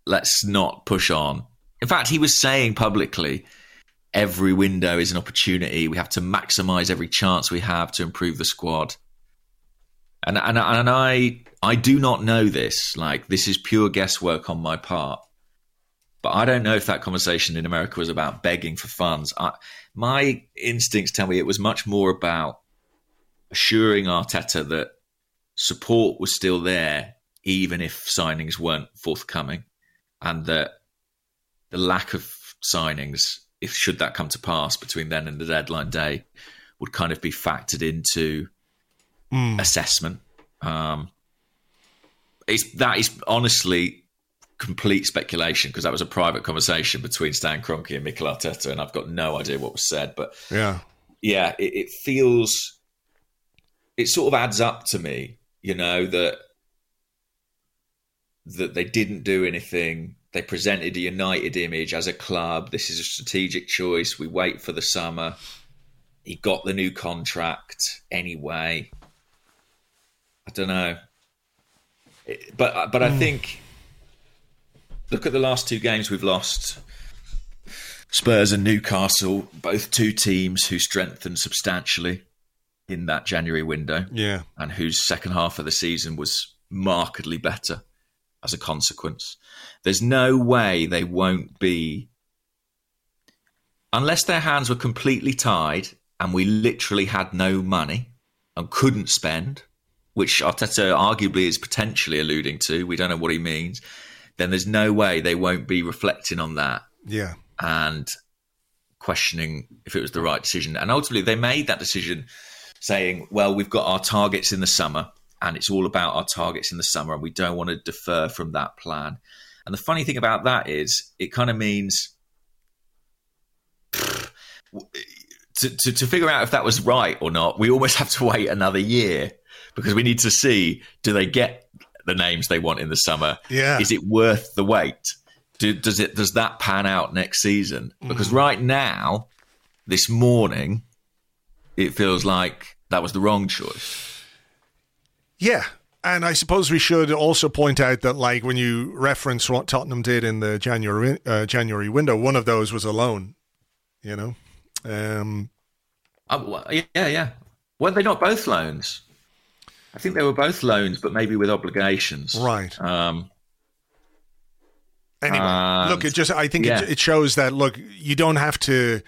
let's not push on. In fact, he was saying publicly, every window is an opportunity. We have to maximise every chance we have to improve the squad. And and and I I do not know this. Like, this is pure guesswork on my part. But I don't know if that conversation in America was about begging for funds. I, my instincts tell me it was much more about assuring Arteta that support was still there, even if signings weren't forthcoming, and that the lack of signings, if should that come to pass between then and the deadline day, would kind of be factored into mm. assessment. Um, it's, that is honestly complete speculation, because that was a private conversation between Stan Kroenke and Mikel Arteta, and I've got no idea what was said. But yeah, yeah, it, it feels, it sort of adds up to me, you know, that that they didn't do anything. They presented a united image as a club. This is a strategic choice. We wait for the summer. He got the new contract anyway. I don't know. But but mm. I think, look at the last two games we've lost. Spurs and Newcastle, both two teams who strengthened substantially in that January window, yeah, and whose second half of the season was markedly better as a consequence. There's no way they won't be, unless their hands were completely tied and we literally had no money and couldn't spend, which Arteta arguably is potentially alluding to, we don't know what he means, then there's no way they won't be reflecting on that. Yeah. And questioning if it was the right decision. And ultimately, they made that decision saying, well, we've got our targets in the summer and it's all about our targets in the summer and we don't want to defer from that plan. And the funny thing about that is it kind of means... Pff, to, to, to figure out if that was right or not, we almost have to wait another year because we need to see, do they get the names they want in the summer? Yeah. Is it worth the wait? Do, does it? Does that pan out next season? Because mm. right now, this morning, it feels like that was the wrong choice. Yeah, and I suppose we should also point out that, like, when you reference what Tottenham did in the January uh, January window, one of those was a loan. You know, um, uh, yeah, yeah. Were they not both loans? I think they were both loans, but maybe with obligations. Right. Um, anyway, and, look, it just—I think yeah. it, it shows that look, you don't have to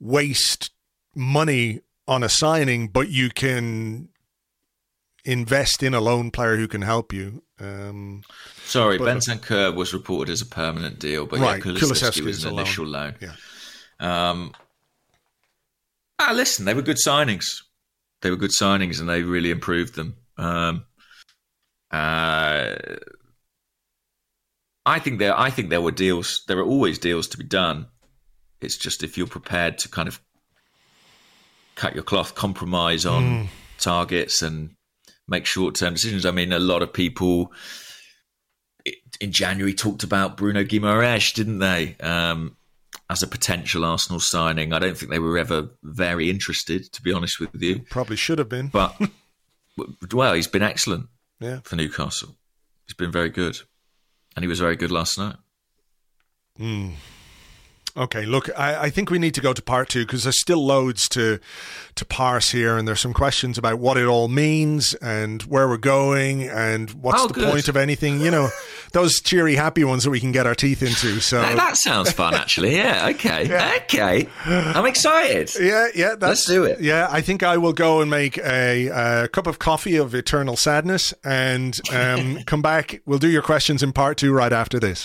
waste money on a signing, but you can invest in a loan player who can help you. Um, Sorry, but, Bentancur was reported as a permanent deal, but right, yeah, Kulusevski was an initial loan. loan. Yeah. Um, ah, listen, they were good signings. They were good signings and they really improved them. Um, uh, I think there, I think there were deals. There are always deals to be done. It's just if you're prepared to kind of cut your cloth, compromise on mm. targets and make short-term decisions. I mean, a lot of people in January talked about Bruno Guimaraes, didn't they? Um, as a potential Arsenal signing. I don't think they were ever very interested, to be honest with you. Probably should have been. But, well, he's been excellent yeah. for Newcastle. He's been very good. And he was very good last night. Mm. Okay, look, I, I think we need to go to part two because there's still loads to to parse here and there's some questions about what it all means and where we're going and what's oh, the good. point of anything. You know, those cheery, happy ones that we can get our teeth into. So that, that sounds fun, actually. Yeah, okay. yeah. Okay. I'm excited. Yeah, yeah. That's, Let's do it. Yeah, I think I will go and make a, a cup of coffee of eternal sadness and um, come back. We'll do your questions in part two right after this.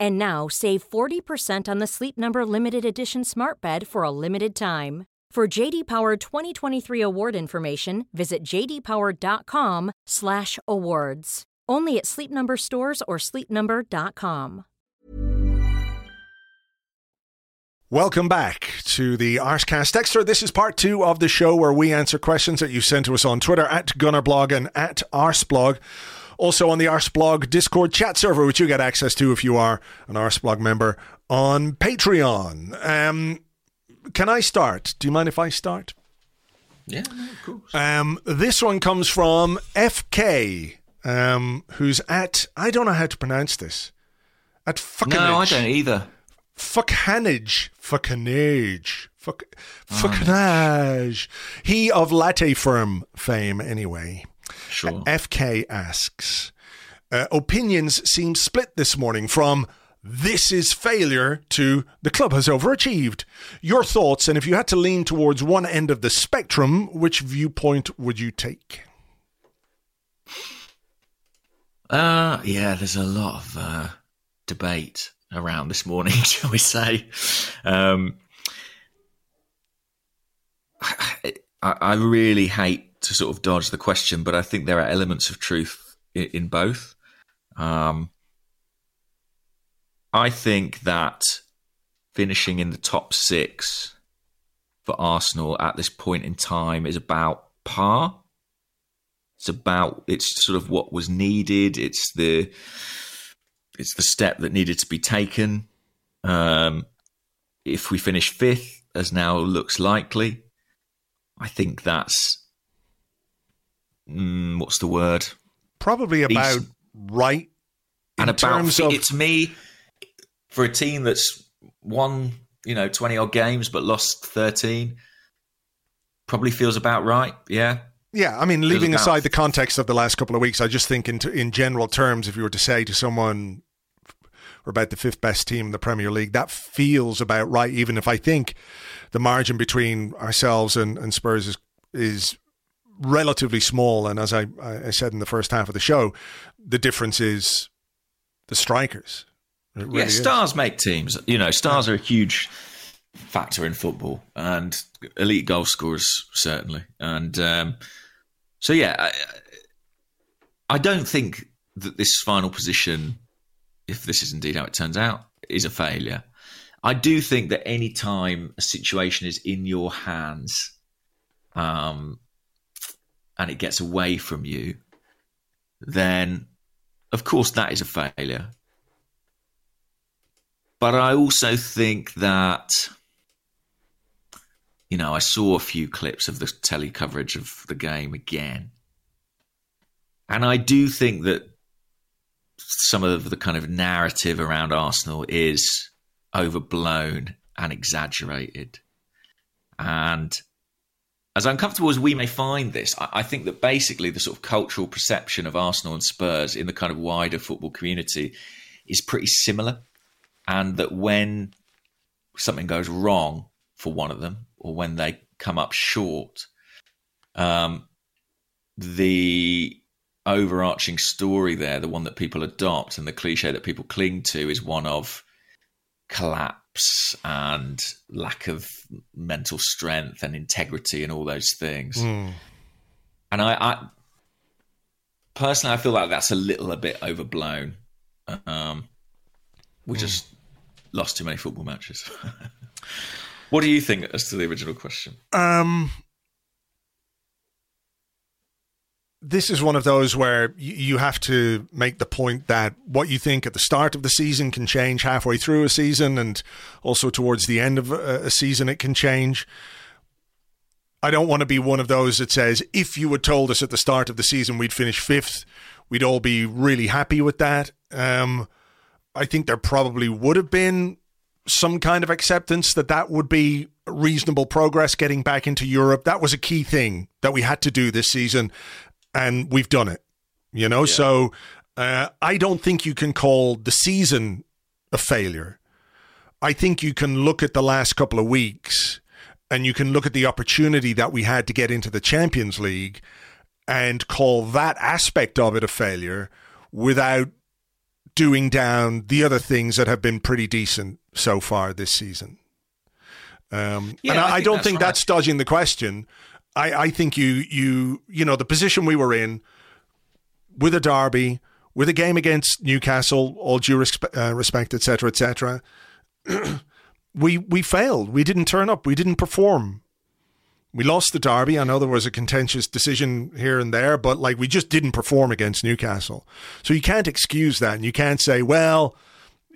And now, save forty percent on the Sleep Number Limited Edition Smart Bed for a limited time. For J D Power twenty twenty-three award information, visit jdpower.com slash awards. Only at Sleep Number stores or sleep number dot com. Welcome back to the Arsecast Extra. This is part two of the show where we answer questions that you sent to us on Twitter at Gunnerblog and at Arseblog. Also on the Arseblog Discord chat server, which you get access to if you are an Arseblog member on Patreon. Um, can I start? Do you mind if I start? Yeah, of course. Um, this one comes from F K, um, who's at, I don't know how to pronounce this, at Fuckanage. No, I don't either. Fuckhanage. Fuckhanage. Fuck, Fuckhanage. He of Latte Firm fame, anyway. Sure. F K asks, Uh, opinions seem split this morning, from this is failure to the club has overachieved. Your thoughts, and if you had to lean towards one end of the spectrum, which viewpoint would you take? Uh, yeah, there's a lot of uh, debate around this morning, shall we say. Um, I, I really hate to sort of dodge the question, but I think there are elements of truth in, in both. Um, I think that finishing in the top six for Arsenal at this point in time is about par. It's about, it's sort of what was needed. It's the, it's the step that needed to be taken. Um, if we finish fifth, as now looks likely, I think that's, mm, what's the word? Probably about decent. Right. And about, of- it's me, for a team that's won, you know, twenty odd games, but lost thirteen, probably feels about right. Yeah. Yeah, I mean, leaving aside the context of the last couple of weeks, I just think in t- in general terms, if you were to say to someone, we're about the fifth best team in the Premier League, that feels about right, even if I think the margin between ourselves and, and Spurs is, is relatively small. And as I, I said in the first half of the show, the difference is the strikers. It really yeah, is. Stars make teams. You know, stars are a huge factor in football, and elite goal scorers, certainly. And um, so, yeah, I, I don't think that this final position, if this is indeed how it turns out, is a failure. I do think that any time a situation is in your hands um, and it gets away from you, then, of course, that is a failure. But I also think that, you know, I saw a few clips of the telly coverage of the game again. And I do think that some of the kind of narrative around Arsenal is overblown and exaggerated. And as uncomfortable as we may find this, I think that basically the sort of cultural perception of Arsenal and Spurs in the kind of wider football community is pretty similar. And that when something goes wrong for one of them, or when they come up short, um, the overarching story there, the one that people adopt and the cliche that people cling to, is one of collapse and lack of mental strength and integrity and all those things. Mm. And I, I personally, I feel like that's a little a bit overblown. Um, we just... Mm. Lost too many football matches. What do you think as to the original question? Um, this is one of those where you have to make the point that what you think at the start of the season can change halfway through a season, and also towards the end of a season it can change. I don't want to be one of those that says, if you had told us at the start of the season we'd finish fifth, we'd all be really happy with that. Um I think there probably would have been some kind of acceptance that that would be reasonable progress getting back into Europe. That was a key thing that we had to do this season, and we've done it, you know? Yeah. So uh, I don't think you can call the season a failure. I think you can look at the last couple of weeks and you can look at the opportunity that we had to get into the Champions League and call that aspect of it a failure without doing down the other things that have been pretty decent so far this season. Um, yeah, and I, I, I don't that's think right. that's dodging the question. I, I think you, you, you know, the position we were in with a derby, with a game against Newcastle, all due respe- uh, respect, et cetera, et cetera. we, we failed. We didn't turn up. We didn't perform. We lost the derby. I know there was a contentious decision here and there, but like we just didn't perform against Newcastle. So you can't excuse that. And you can't say, well,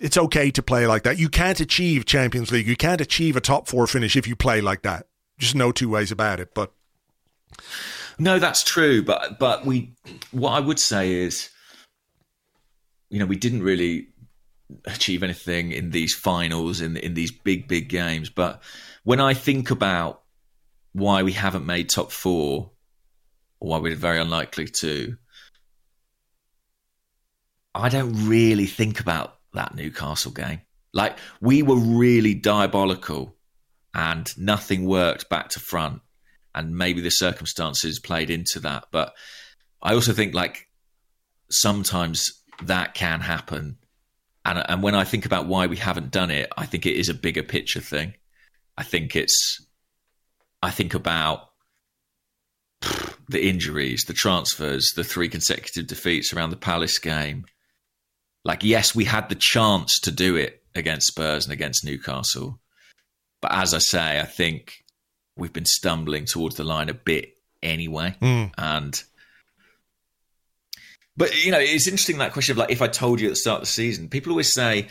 it's okay to play like that. You can't achieve Champions League. You can't achieve a top four finish if you play like that. Just no two ways about it. But no, that's true. But but we, what I would say is, you know, we didn't really achieve anything in these finals, in in these big, big games. But when I think about why we haven't made top four, or why we're very unlikely to, I don't really think about that Newcastle game. Like, we were really diabolical and nothing worked back to front. And maybe the circumstances played into that. But I also think, like, sometimes that can happen. And, and when I think about why we haven't done it, I think it is a bigger picture thing. I think it's, I think about pff, the injuries, the transfers, the three consecutive defeats around the Palace game. Like, yes, we had the chance to do it against Spurs and against Newcastle. But as I say, I think we've been stumbling towards the line a bit anyway. Mm. And, but, you know, it's interesting, that question of, like, if I told you at the start of the season, people always say,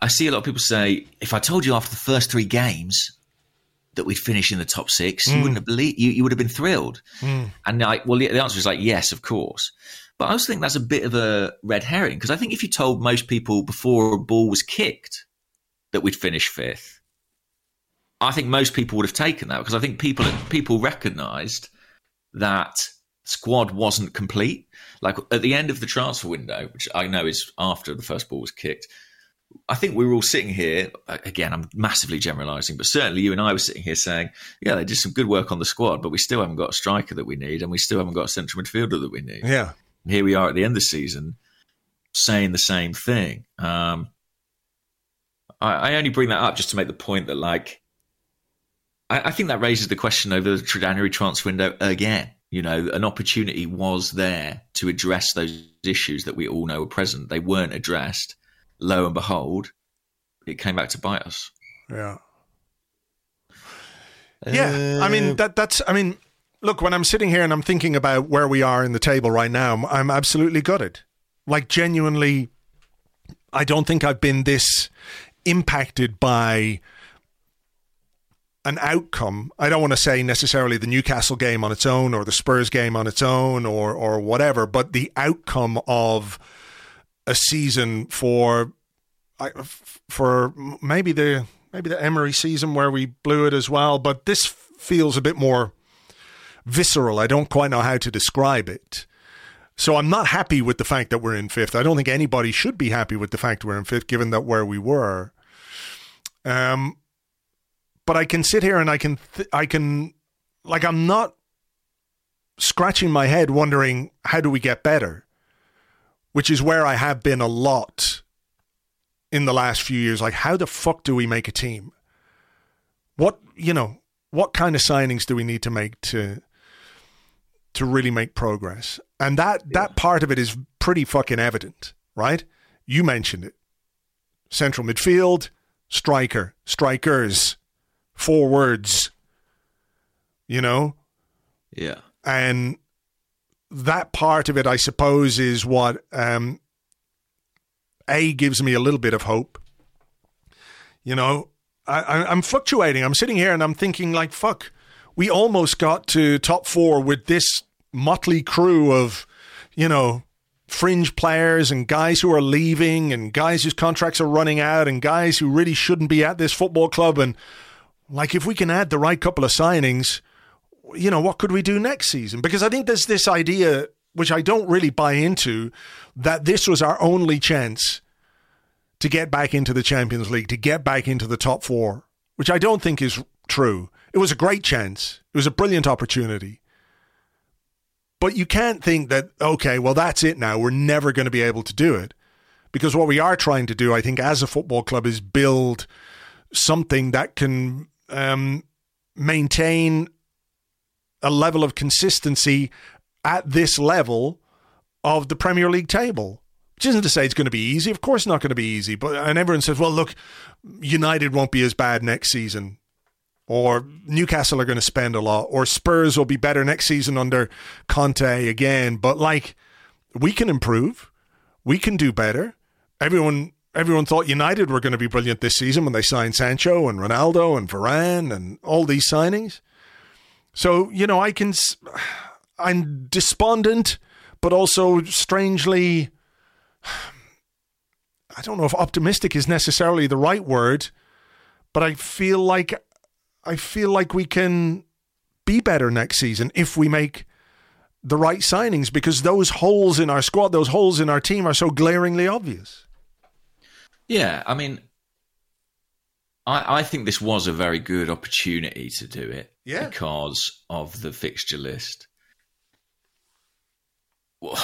I see a lot of people say, if I told you after the first three games that we'd finish in the top six, mm. you wouldn't have believed, you, you would have been thrilled. Mm. And like, well, the, the answer is like, yes, of course. But I also think that's a bit of a red herring, because I think if you told most people before a ball was kicked that we'd finish fifth, I think most people would have taken that, because I think people people recognised that squad wasn't complete. Like, at the end of the transfer window, which I know is after the first ball was kicked, I think we were all sitting here, again, I'm massively generalising, but certainly you and I were sitting here saying, yeah, they did some good work on the squad, but we still haven't got a striker that we need, and we still haven't got a central midfielder that we need. Yeah. And here we are at the end of the season saying the same thing. Um, I, I only bring that up just to make the point that, like, I think that raises the question over the January transfer window again. You know, an opportunity was there to address those issues that we all know were present. They weren't addressed. Lo and behold, it came back to bite us. Yeah. Uh, yeah. I mean, that that's, I mean, look, when I'm sitting here and I'm thinking about where we are in the table right now, I'm absolutely gutted. Like, genuinely, I don't think I've been this impacted by an outcome. I don't want to say necessarily the Newcastle game on its own or the Spurs game on its own or or whatever, but the outcome of a season for for maybe the maybe the Emery season where we blew it as well, but this feels a bit more visceral. I don't quite know how to describe it. So I'm not happy with the fact that we're in fifth. I don't think anybody should be happy with the fact we're in fifth, given that where we were. Um But I can sit here and I can, th- I can, like, I'm not scratching my head wondering how do we get better, which is where I have been a lot in the last few years. Like, how the fuck do we make a team? What, you know, what kind of signings do we need to make to, to really make progress? And that, yeah. that part of it is pretty fucking evident, right? You mentioned it. Central midfield, striker, strikers. Four words, you know? Yeah. And that part of it, I suppose, is what, um, A, gives me a little bit of hope. You know, I, I, I'm fluctuating. I'm sitting here and I'm thinking, like, fuck, we almost got to top four with this motley crew of, you know, fringe players and guys who are leaving and guys whose contracts are running out and guys who really shouldn't be at this football club. And, like, if we can add the right couple of signings, you know, what could we do next season? Because I think there's this idea, which I don't really buy into, that this was our only chance to get back into the Champions League, to get back into the top four, which I don't think is true. It was a great chance. It was a brilliant opportunity. But you can't think that, okay, well, that's it now. We're never going to be able to do it. Because what we are trying to do, I think, as a football club is build something that can Um, maintain a level of consistency at this level of the Premier League table, which isn't to say it's going to be easy. Of course, not going to be easy. But and everyone says, "Well, look, United won't be as bad next season, or Newcastle are going to spend a lot, or Spurs will be better next season under Conte again." But like, we can improve, we can do better. Everyone. Everyone thought United were going to be brilliant this season when they signed Sancho and Ronaldo and Varane and all these signings. So, you know, I can, I'm despondent, but also strangely, I don't know if optimistic is necessarily the right word, but I feel like, I feel like we can be better next season if we make the right signings, because those holes in our squad, those holes in our team are so glaringly obvious. Yeah, I mean, I, I think this was a very good opportunity to do it yeah. because of the fixture list.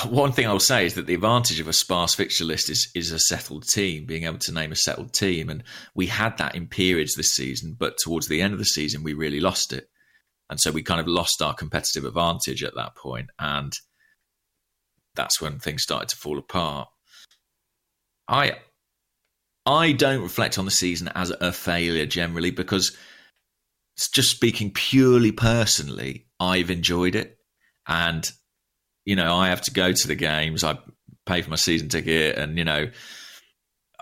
One thing I'll say is that the advantage of a sparse fixture list is, is a settled team, being able to name a settled team. And we had that in periods this season, but towards the end of the season, we really lost it. And so we kind of lost our competitive advantage at that point. And that's when things started to fall apart. I, I don't reflect on the season as a failure generally, because just speaking purely personally, I've enjoyed it. And you know, I have to go to the games, I pay for my season ticket, and, you know,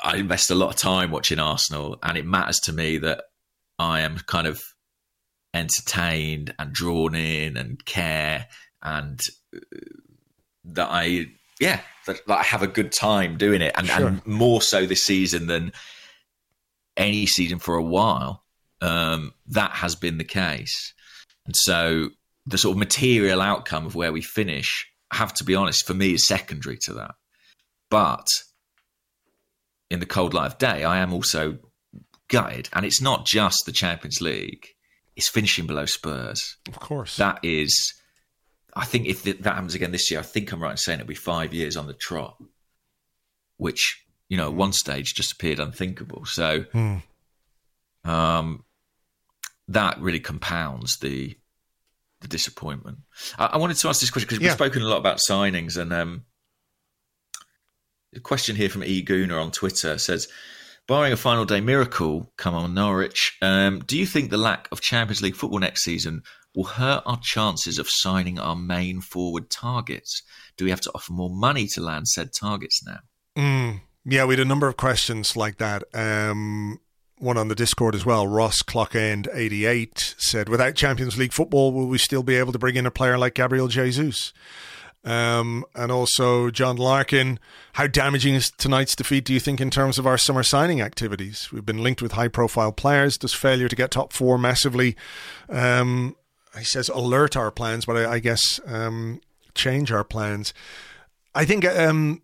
I invest a lot of time watching Arsenal, and it matters to me that I am kind of entertained and drawn in and care, and that I, yeah, that, that I have a good time doing it, and, sure. and more so this season than any season for a while. Um, that has been the case. And so the sort of material outcome of where we finish, I have to be honest, for me is secondary to that. But in the cold light of day, I am also gutted. And it's not just the Champions League. It's finishing below Spurs. Of course. That is, I think if that happens again this year, I think I'm right in saying it'll be five years on the trot, which, you know, at one stage just appeared unthinkable. So mm. um, that really compounds the... the disappointment. I wanted to ask this question because we've yeah. spoken a lot about signings, and um, a question here from E. Gooner on Twitter says, barring a final day miracle, come on Norwich, um, do you think the lack of Champions League football next season will hurt our chances of signing our main forward targets? Do we have to offer more money to land said targets now? Mm, yeah, we had a number of questions like that. Um One on the Discord as well, Ross Clockend eighty-eight said, without Champions League football, will we still be able to bring in a player like Gabriel Jesus? Um, and also John Larkin, how damaging is tonight's defeat, do you think, in terms of our summer signing activities? We've been linked with high-profile players. Does failure to get top four massively, um, he says, alert our plans, but I, I guess um, change our plans? I think um,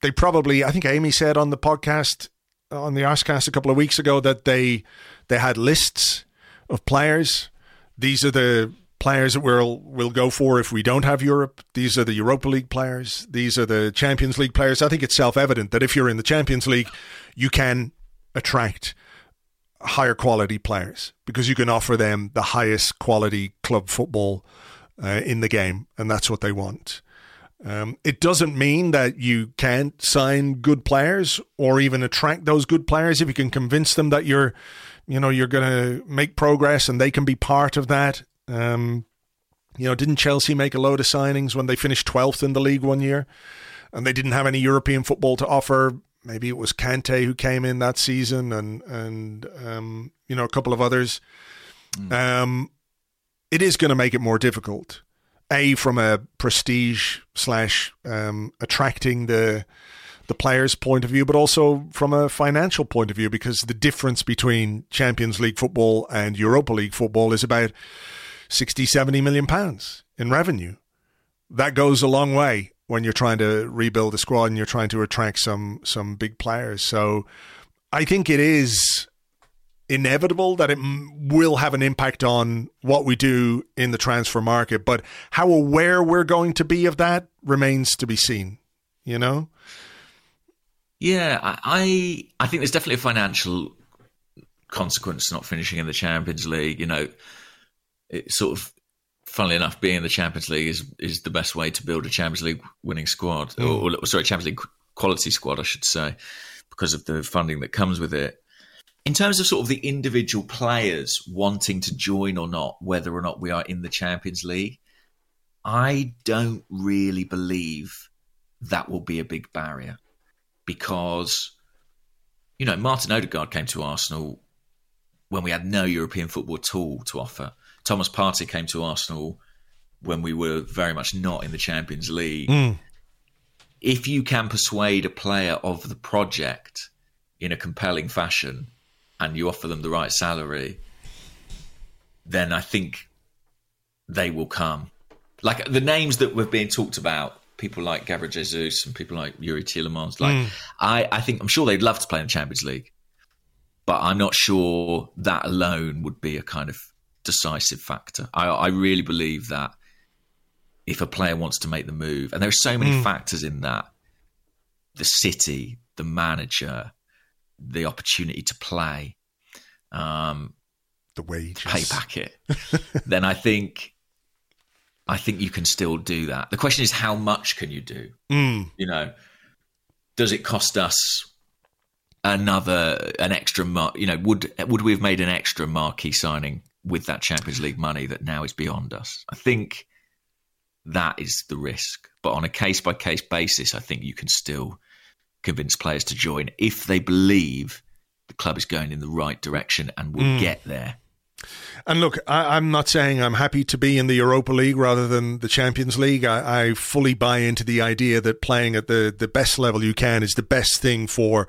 they probably, I think Amy said on the podcast, on the Arsecast a couple of weeks ago, that they they had lists of players. These are the players that we'll, we'll go for if we don't have Europe. These are the Europa League players. These are the Champions League players. I think it's self-evident that if you're in the Champions League, you can attract higher quality players because you can offer them the highest quality club football uh, in the game, and that's what they want. Um, it doesn't mean that you can't sign good players or even attract those good players if you can convince them that you're, you know, you're going to make progress and they can be part of that. Um, you know, didn't Chelsea make a load of signings when they finished twelfth in the league one year and they didn't have any European football to offer? Maybe it was Kante who came in that season and, and um, you know, a couple of others. Mm. Um, it is going to make it more difficult. A, from a prestige slash um, attracting the the players' point of view, but also from a financial point of view, because the difference between Champions League football and Europa League football is about sixty, seventy million pounds in revenue. That goes a long way when you're trying to rebuild a squad and you're trying to attract some some big players. So I think it is inevitable that it m- will have an impact on what we do in the transfer market, but how aware we're going to be of that remains to be seen, you know? Yeah, I I think there's definitely a financial consequence not finishing in the Champions League. You know, it's sort of, funnily enough, being in the Champions League is, is the best way to build a Champions League winning squad, mm. or, or sorry, Champions League quality squad, I should say, because of the funding that comes with it. In terms of sort of the individual players wanting to join or not, whether or not we are in the Champions League, I don't really believe that will be a big barrier because, you know, Martin Odegaard came to Arsenal when we had no European football at all to offer. Thomas Partey came to Arsenal when we were very much not in the Champions League. Mm. If you can persuade a player of the project in a compelling fashion, and you offer them the right salary, then I think they will come. Like the names that were being talked about, people like Gabriel Jesus and people like Yuri Tielemans, like mm. I, I think I'm sure they'd love to play in the Champions League, but I'm not sure that alone would be a kind of decisive factor. I, I really believe that if a player wants to make the move, and there are so many mm. factors in that, the city, the manager, the opportunity to play, um, the wages, pay packet, then I think, I think you can still do that. The question is, how much can you do? Mm. You know, does it cost us another, an extra, mar- you know, would, would we have made an extra marquee signing with that Champions League money that now is beyond us? I think that is the risk. But on a case-by-case basis, I think you can still convince players to join if they believe the club is going in the right direction and will mm. get there. And look, I, I'm not saying I'm happy to be in the Europa League rather than the Champions League. I, I fully buy into the idea that playing at the, the best level you can is the best thing for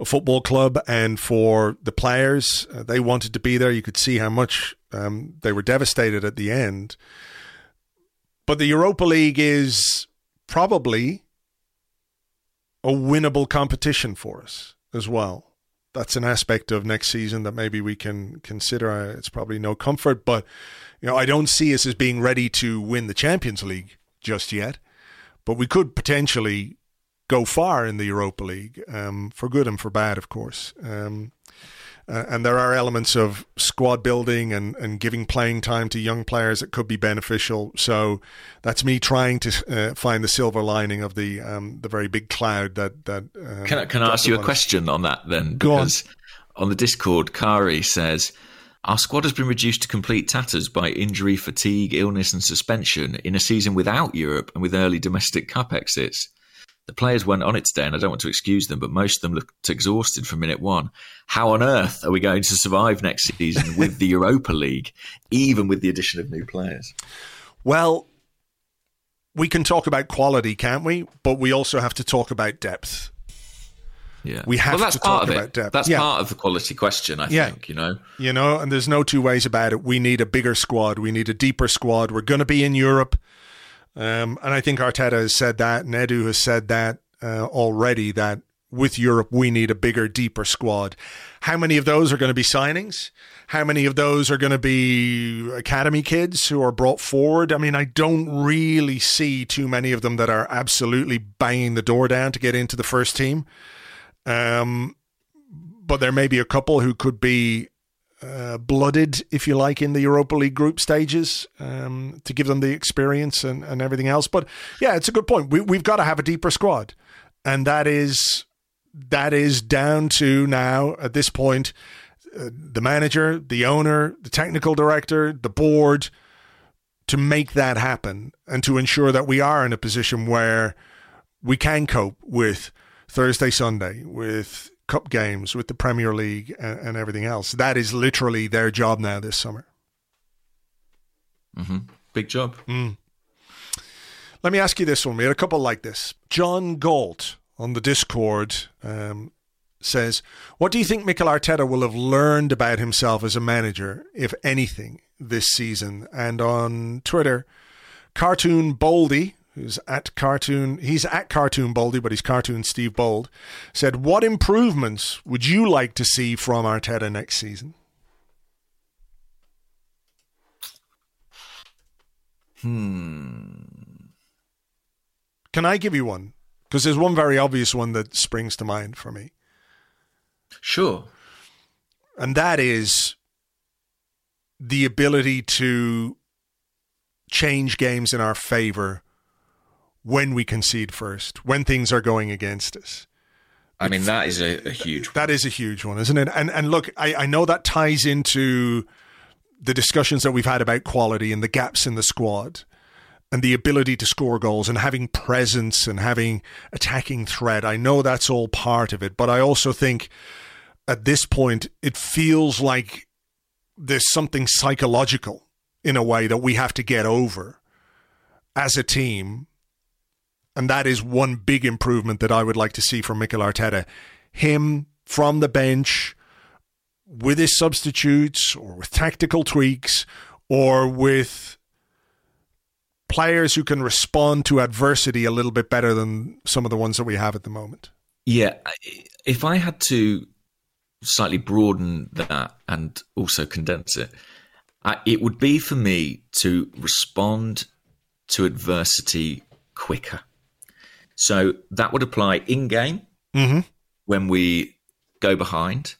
a football club and for the players. Uh, they wanted to be there. You could see how much um, they were devastated at the end. But the Europa League is probably a winnable competition for us as well. That's an aspect of next season that maybe we can consider. It's probably no comfort, but you know, I don't see us as being ready to win the Champions League just yet. But we could potentially go far in the Europa League, um, for good and for bad, of course. Um, Uh, and there are elements of squad building and, and giving playing time to young players that could be beneficial. So that's me trying to uh, find the silver lining of the um, the very big cloud that... that um, can I, can I ask you a question on that then? Go because on. On the Discord, Kari says, our squad has been reduced to complete tatters by injury, fatigue, illness and suspension in a season without Europe and with early domestic cup exits. The players weren't on it today, and I don't want to excuse them, but most of them looked exhausted from minute one. How on earth are we going to survive next season with the Europa League, even with the addition of new players? Well, we can talk about quality, can't we? But we also have to talk about depth. Yeah, we have well, that's to part talk of it. About depth. That's yeah. part of the quality question, I yeah. think. You know, you know, and there's no two ways about it. We need a bigger squad. We need a deeper squad. We're going to be in Europe. Um, and I think Arteta has said that, and Edu has said that uh, already, that with Europe, we need a bigger, deeper squad. How many of those are going to be signings? How many of those are going to be academy kids who are brought forward? I mean, I don't really see too many of them that are absolutely banging the door down to get into the first team. Um, but there may be a couple who could be Uh, blooded, if you like, in the Europa League group stages um, to give them the experience and, and everything else. But yeah, it's a good point. We, we've got to have a deeper squad. And that is that is down to now, at this point, uh, the manager, the owner, the technical director, the board, to make that happen and to ensure that we are in a position where we can cope with Thursday, Sunday, with Cup games, with the Premier League and, and everything else. That is literally their job now this summer. Mm-hmm. Big job. Mm. Let me ask you this one. We had a couple like this. John Galt on the Discord um, says, what do you think Mikel Arteta will have learned about himself as a manager, if anything, this season? And on Twitter, Cartoon Boldy, who's at Cartoon, he's at Cartoon Boldy, but he's Cartoon Steve Bold, said, what improvements would you like to see from Arteta next season? Hmm. Can I give you one? Because there's one very obvious one that springs to mind for me. Sure. And that is the ability to change games in our favor when we concede first, when things are going against us. I mean, that is a, a huge one. That is a huge one, isn't it? And and look, I, I know that ties into the discussions that we've had about quality and the gaps in the squad and the ability to score goals and having presence and having attacking threat. I know that's all part of it, but I also think at this point, it feels like there's something psychological in a way that we have to get over as a team. And that is one big improvement that I would like to see from Mikel Arteta. Him from the bench with his substitutes or with tactical tweaks or with players who can respond to adversity a little bit better than some of the ones that we have at the moment. Yeah, if I had to slightly broaden that and also condense it, I, it would be for me to respond to adversity quicker. So that would apply in-game mm-hmm. when we go behind,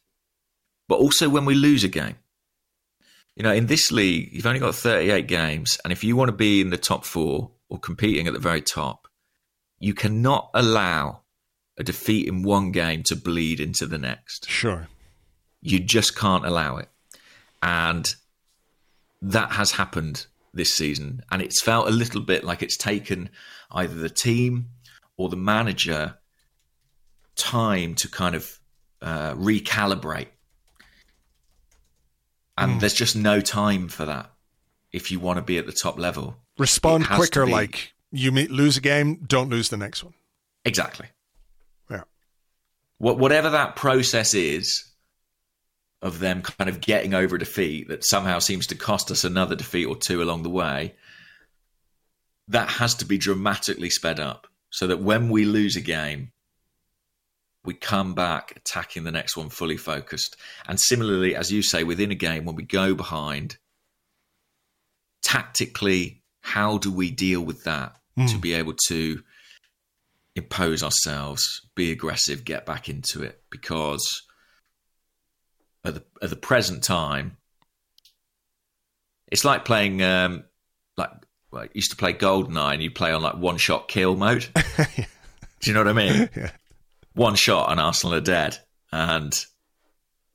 but also when we lose a game. You know, in this league, you've only got thirty-eight games, and if you want to be in the top four or competing at the very top, you cannot allow a defeat in one game to bleed into the next. Sure. You just can't allow it. And that has happened this season, and it's felt a little bit like it's taken either the team or the manager time to kind of uh, recalibrate. And mm. there's just no time for that if you want to be at the top level. Respond quicker, like you lose a game, don't lose the next one. Exactly. Yeah. What, whatever that process is of them kind of getting over a defeat that somehow seems to cost us another defeat or two along the way, that has to be dramatically sped up so that when we lose a game, we come back attacking the next one fully focused. And similarly, as you say, within a game, when we go behind, tactically, how do we deal with that mm. to be able to impose ourselves, be aggressive, get back into it? Because at the, at the present time, it's like playing, um, like, well, I used to play Goldeneye and you play on like one shot kill mode. Yeah. Do you know what I mean? Yeah. One shot and Arsenal are dead. And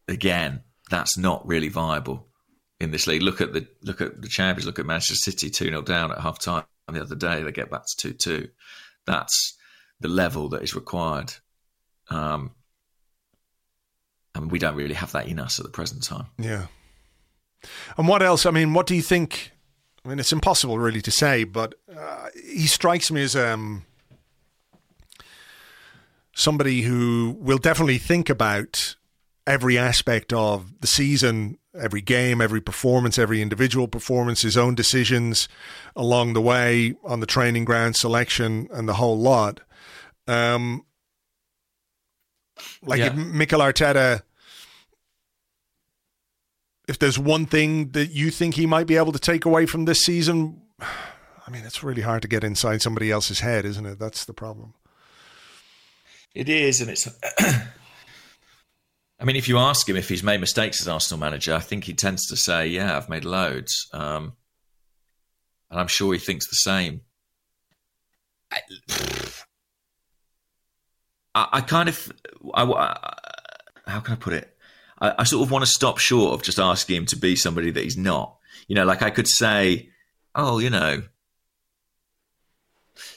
again, that's not really viable in this league. Look at the look at the Champions, look at Manchester City, two nil down at half time the other day, they get back to two two. That's the level that is required. Um, and we don't really have that in us at the present time. Yeah. And what else? I mean, what do you think? I mean, it's impossible really to say, but uh, he strikes me as... Um... somebody who will definitely think about every aspect of the season, every game, every performance, every individual performance, his own decisions along the way, on the training ground, selection, and the whole lot. Um, like yeah. if Mikel Arteta, if there's one thing that you think he might be able to take away from this season, I mean, it's really hard to get inside somebody else's head, isn't it? That's the problem. It is, and it's... I mean, if you ask him if he's made mistakes as Arsenal manager, I think he tends to say, yeah, I've made loads. Um, and I'm sure he thinks the same. I, I, I kind of... I, I, how can I put it? I, I sort of want to stop short of just asking him to be somebody that he's not. You know, like I could say, oh, you know...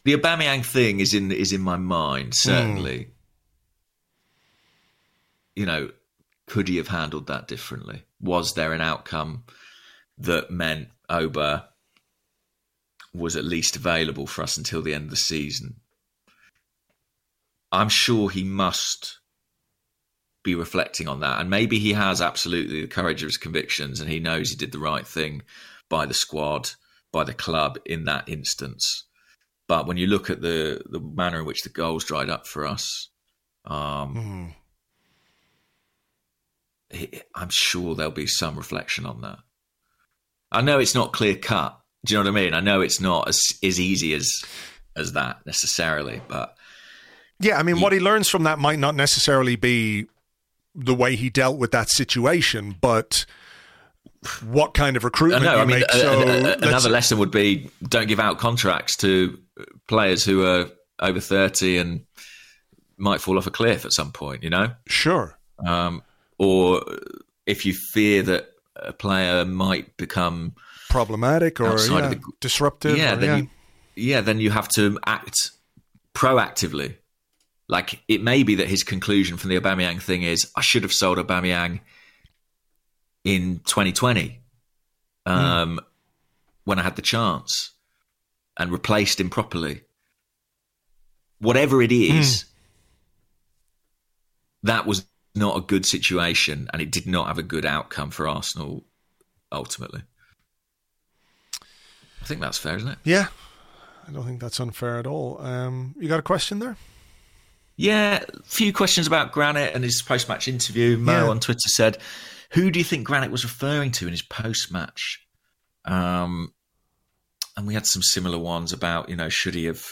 The Aubameyang thing is in is in my mind, certainly. Mm. You know, could he have handled that differently? Was there an outcome that meant Oba was at least available for us until the end of the season? I'm sure he must be reflecting on that. And maybe he has absolutely the courage of his convictions and he knows he did the right thing by the squad, by the club in that instance. But when you look at the, the manner in which the goals dried up for us, um, mm. it, I'm sure there'll be some reflection on that. I know it's not clear cut. Do you know what I mean? I know it's not as, as easy as as that necessarily. But yeah, I mean, you, what he learns from that might not necessarily be the way he dealt with that situation, but... what kind of recruitment no, you I mean, make. A, so a, a, another lesson would be don't give out contracts to players who are over thirty and might fall off a cliff at some point, you know? Sure. Um, or if you fear that a player might become... problematic or yeah, the, disruptive. Yeah, or, then yeah. You, yeah, then you have to act proactively. Like, it may be that his conclusion from the Aubameyang thing is, I should have sold Aubameyang in twenty twenty, um, mm. when I had the chance and replaced him properly. Whatever it is, mm. that was not a good situation and it did not have a good outcome for Arsenal ultimately. I think that's fair, isn't it? Yeah, I don't think that's unfair at all. Um, you got a question there? Yeah, a few questions about Granit and his post-match interview. Mo yeah. on Twitter said, who do you think Granit was referring to in his post-match? Um, and we had some similar ones about, you know, should he have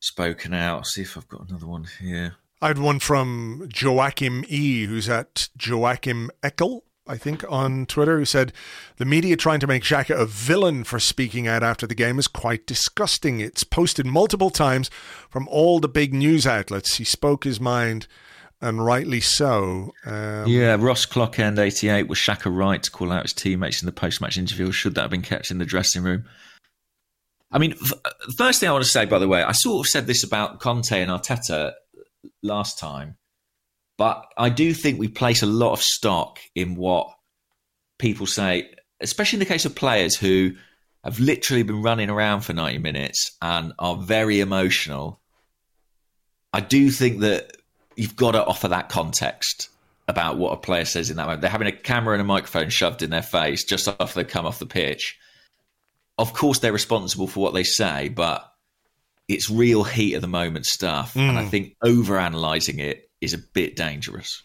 spoken out? I'll see if I've got another one here. I had one from Joachim E, who's at Joachim Eckel, I think, on Twitter, who said, the media trying to make Xhaka a villain for speaking out after the game is quite disgusting. It's posted multiple times from all the big news outlets. He spoke his mind, and rightly so. Um, yeah, Ross Clockend, eighty-eight, was Xhaka right to call out his teammates in the post-match interview, or should that have been kept in the dressing room? I mean, the first thing I want to say, by the way, I sort of said this about Conte and Arteta last time, but I do think we place a lot of stock in what people say, especially in the case of players who have literally been running around for ninety minutes and are very emotional. I do think that you've got to offer that context about what a player says in that moment. They're having a camera and a microphone shoved in their face just after they come off the pitch. Of course, they're responsible for what they say, but it's real heat of the moment stuff. Mm. And I think overanalyzing it is a bit dangerous.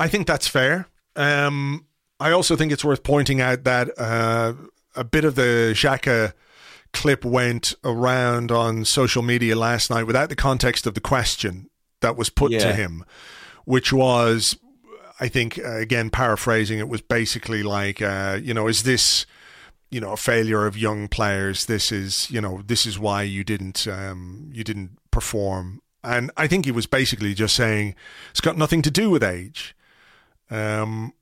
I think that's fair. Um, I also think it's worth pointing out that uh, a bit of the Xhaka clip went around on social media last night without the context of the question that was put yeah. to him, which was, I think, uh, again, paraphrasing, it was basically like, uh, you know, is this, you know, a failure of young players? This is, you know, this is why you didn't, um, you didn't perform. And I think he was basically just saying it's got nothing to do with age. Um,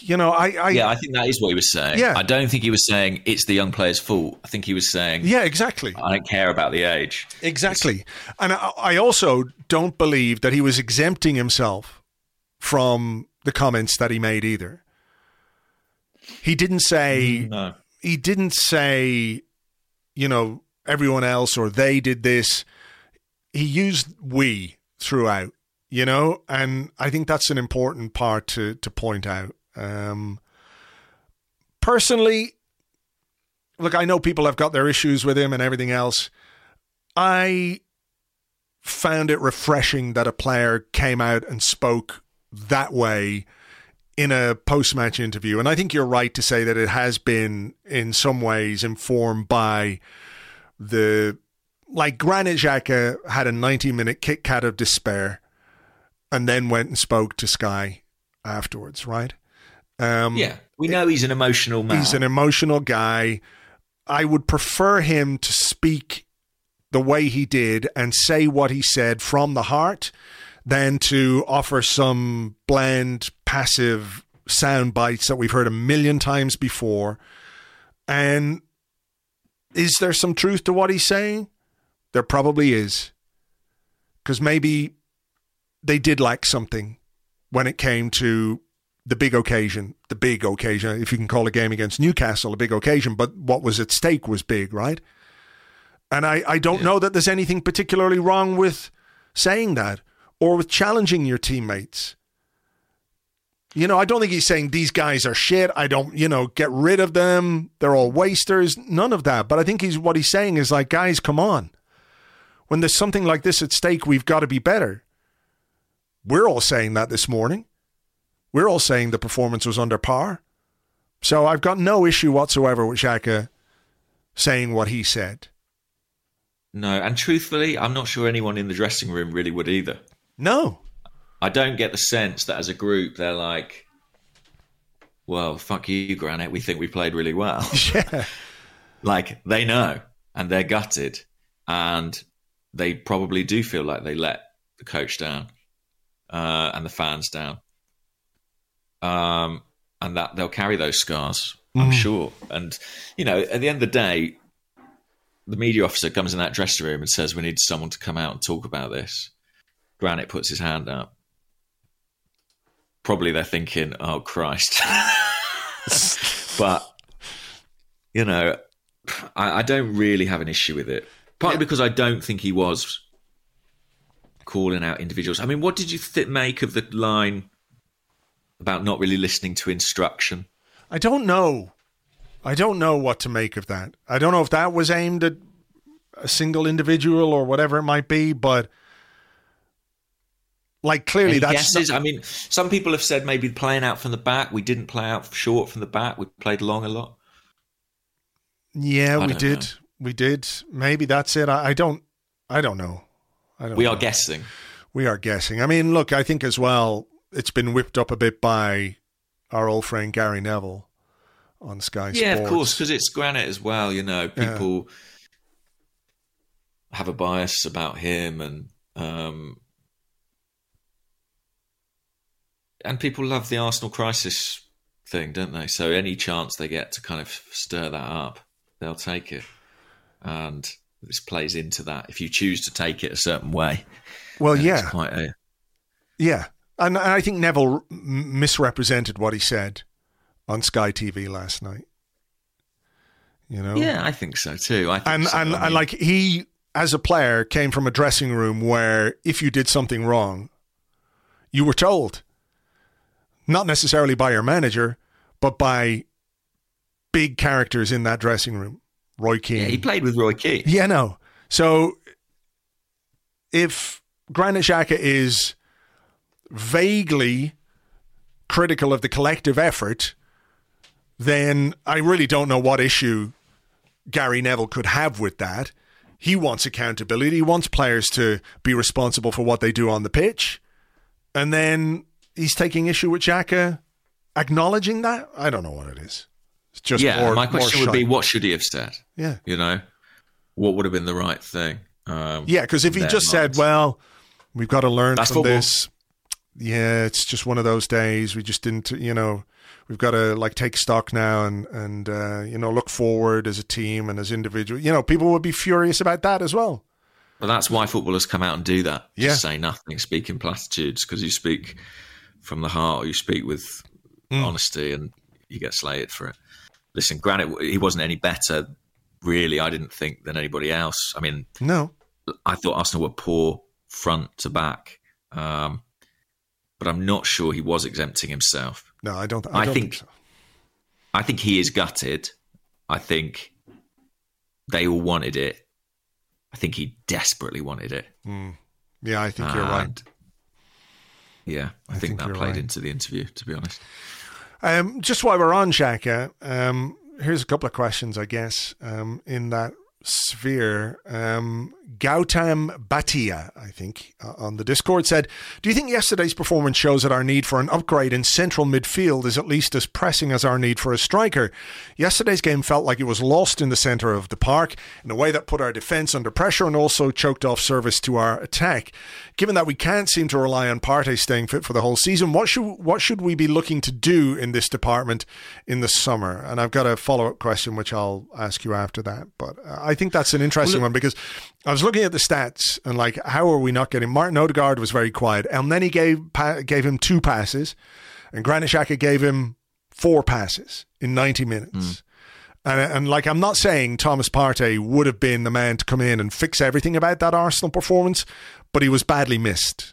you know, I, I yeah, I think that is what he was saying. Yeah. I don't think he was saying it's the young player's fault. I think he was saying, yeah, exactly, I don't care about the age. Exactly. And I, I also don't believe that he was exempting himself from the comments that he made either. He didn't say, no. he didn't say, you know, everyone else or they did this. He used we throughout, you know, and I think that's an important part to, to point out. Um, personally, look, I know people have got their issues with him and everything else. I found it refreshing that a player came out and spoke that way in a post-match interview. And I think you're right to say that it has been in some ways informed by the, like, Granit Xhaka had a ninety-minute Kit Kat of despair and then went and spoke to Sky afterwards, right? Um, yeah, we know he's an emotional man. He's an emotional guy. I would prefer him to speak the way he did and say what he said from the heart than to offer some bland, passive sound bites that we've heard a million times before. And is there some truth to what he's saying? There probably is. Because maybe they did lack something when it came to the big occasion, the big occasion, if you can call a game against Newcastle a big occasion, but what was at stake was big, right? And I, I don't yeah. know that there's anything particularly wrong with saying that, or with challenging your teammates. You know, I don't think he's saying these guys are shit. I don't, you know, get rid of them. They're all wasters. None of that. But I think he's what he's saying is like, guys, come on. When there's something like this at stake, we've got to be better. We're all saying that this morning. We're all saying the performance was under par. So I've got no issue whatsoever with Xhaka saying what he said. No, and truthfully, I'm not sure anyone in the dressing room really would either. No. I don't get the sense that as a group, they're like, well, fuck you, Granit. We think we played really well. Yeah. Like, they know and they're gutted and they probably do feel like they let the coach down uh, and the fans down. Um, and that they'll carry those scars, mm. I'm sure. And, you know, at the end of the day, the media officer comes in that dressing room and says, we need someone to come out and talk about this. Granit puts his hand up. Probably they're thinking, oh, Christ. But, you know, I, I don't really have an issue with it. Partly yeah. because I don't think he was calling out individuals. I mean, what did you th- make of the line about not really listening to instruction? I don't know. I don't know what to make of that. I don't know if that was aimed at a single individual or whatever it might be, but like clearly that's... Guesses? Not- I mean, some people have said maybe playing out from the back. We didn't play out short from the back. We played long a lot. Yeah, I we did. Know. We did. Maybe that's it. I, I don't I don't know. I don't we know. are guessing. We are guessing. I mean, look, I think as well, it's been whipped up a bit by our old friend Gary Neville on Sky yeah, Sports. Yeah, of course, because it's Granit as well, you know. People yeah. have a bias about him and... Um, and people love the Arsenal crisis thing, don't they? So any chance they get to kind of stir that up, they'll take it. And this plays into that. If you choose to take it a certain way. Well, yeah. It's quite a... Yeah. And I think Neville misrepresented what he said on Sky T V last night. You know? Yeah, I think so too. I think and so, and, I mean... and like he, as a player, came from a dressing room where if you did something wrong, you were told. Not necessarily by your manager, but by big characters in that dressing room. Roy Keane. Yeah, he played with Roy Keane. Yeah, no. So if Granit Xhaka is vaguely critical of the collective effort, then I really don't know what issue Gary Neville could have with that. He wants accountability. He wants players to be responsible for what they do on the pitch. And then... he's taking issue with Xhaka acknowledging that? I don't know what it is. It's just yeah, more, my question more would be, what should he have said? Yeah. You know, what would have been the right thing? Um, yeah, because if he just said, well, we've got to learn That's from football. this. Yeah, it's just one of those days. We just didn't, you know, we've got to like take stock now and, and uh, you know, look forward as a team and as individuals. You know, people would be furious about that as well. But that's why footballers come out and do that. Yeah. Just say nothing, speak in platitudes, because you speak... from the heart, or you speak with mm. honesty and you get slated for it. Listen, Granit, he wasn't any better, really, I didn't think, than anybody else. I mean, no, I thought Arsenal were poor front to back, um, but I'm not sure he was exempting himself. No, I don't, I don't I think, think so. I think he is gutted. I think they all wanted it. I think he desperately wanted it. Mm. Yeah, I think and, you're right. Yeah, I, I think, think that played right. into the interview, to be honest. Um, just while we're on Xhaka, um, here's a couple of questions, I guess, um, in that sphere. Um, Gautam Bhatia, I think, uh, on the Discord said, do you think yesterday's performance shows that our need for an upgrade in central midfield is at least as pressing as our need for a striker? Yesterday's game felt like it was lost in the centre of the park in a way that put our defence under pressure and also choked off service to our attack. Given that we can't seem to rely on Partey staying fit for the whole season, what should what should we be looking to do in this department in the summer? And I've got a follow-up question, which I'll ask you after that. But I think that's an interesting well, one because I was looking at the stats and like, how are we not getting... Martin Odegaard was very quiet. Elneny gave pa- gave him two passes and Granit Xhaka gave him four passes in ninety minutes. Mm. And, and like, I'm not saying Thomas Partey would have been the man to come in and fix everything about that Arsenal performance, but he was badly missed.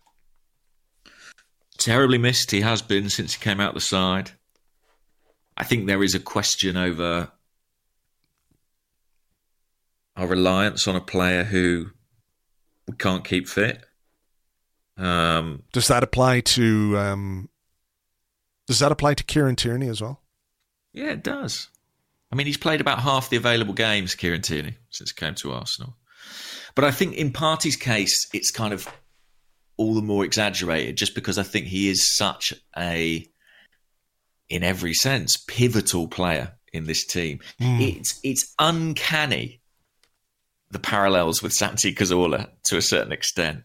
Terribly missed. He has been since he came out the side. I think there is a question over our reliance on a player who we can't keep fit. Um, does that apply to? Um, does that apply to Kieran Tierney as well? Yeah, it does. I mean, he's played about half the available games, Kieran Tierney, since he came to Arsenal. But I think in Partey's case, it's kind of all the more exaggerated just because I think he is such a, in every sense, pivotal player in this team. Mm. It's it's uncanny, the parallels with Santi Cazorla to a certain extent,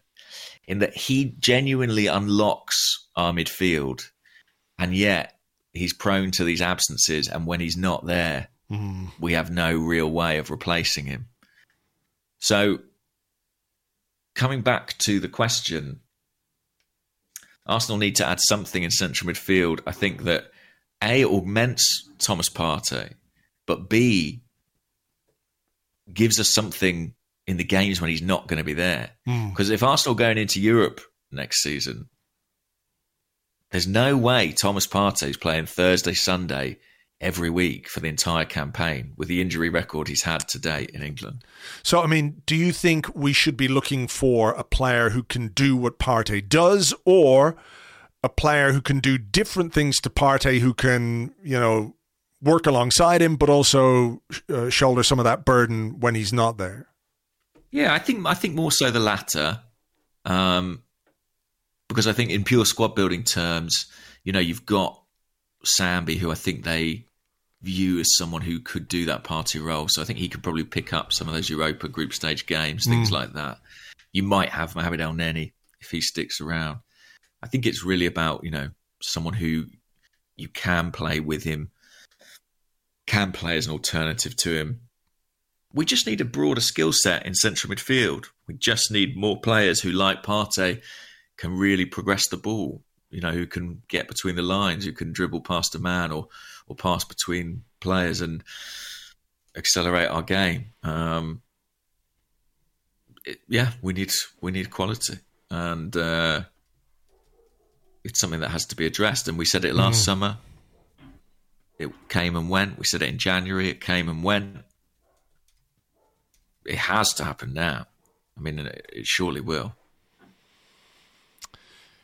in that he genuinely unlocks our midfield, and yet he's prone to these absences, and when he's not there, mm. we have no real way of replacing him. So, coming back to the question, Arsenal need to add something in central midfield. I think that A, it augments Thomas Partey, but B, gives us something in the games when he's not going to be there. Because mm. if Arsenal going into Europe next season, there's no way Thomas Partey's playing Thursday, Sunday every week for the entire campaign with the injury record he's had to date in England. So, I mean, do you think we should be looking for a player who can do what Partey does, or a player who can do different things to Partey, who can, you know, work alongside him, but also uh, shoulder some of that burden when he's not there? Yeah, I think I think more so the latter, um, because I think in pure squad building terms, you know, you've got Sambi, who I think they view as someone who could do that party role. So I think he could probably pick up some of those Europa group stage games, things mm. like that. You might have Mohamed Elneny if he sticks around. I think it's really about, you know, someone who you can play with him, can play as an alternative to him. We just need a broader skill set in central midfield. We just need more players who, like Partey, can really progress the ball. You know, who can get between the lines, who can dribble past a man or or pass between players and accelerate our game. Um, it, yeah, we need we need quality, and uh, it's something that has to be addressed. And we said it last mm. summer. It came and went. We said it in January. It came and went. It has to happen now. I mean, it, it surely will.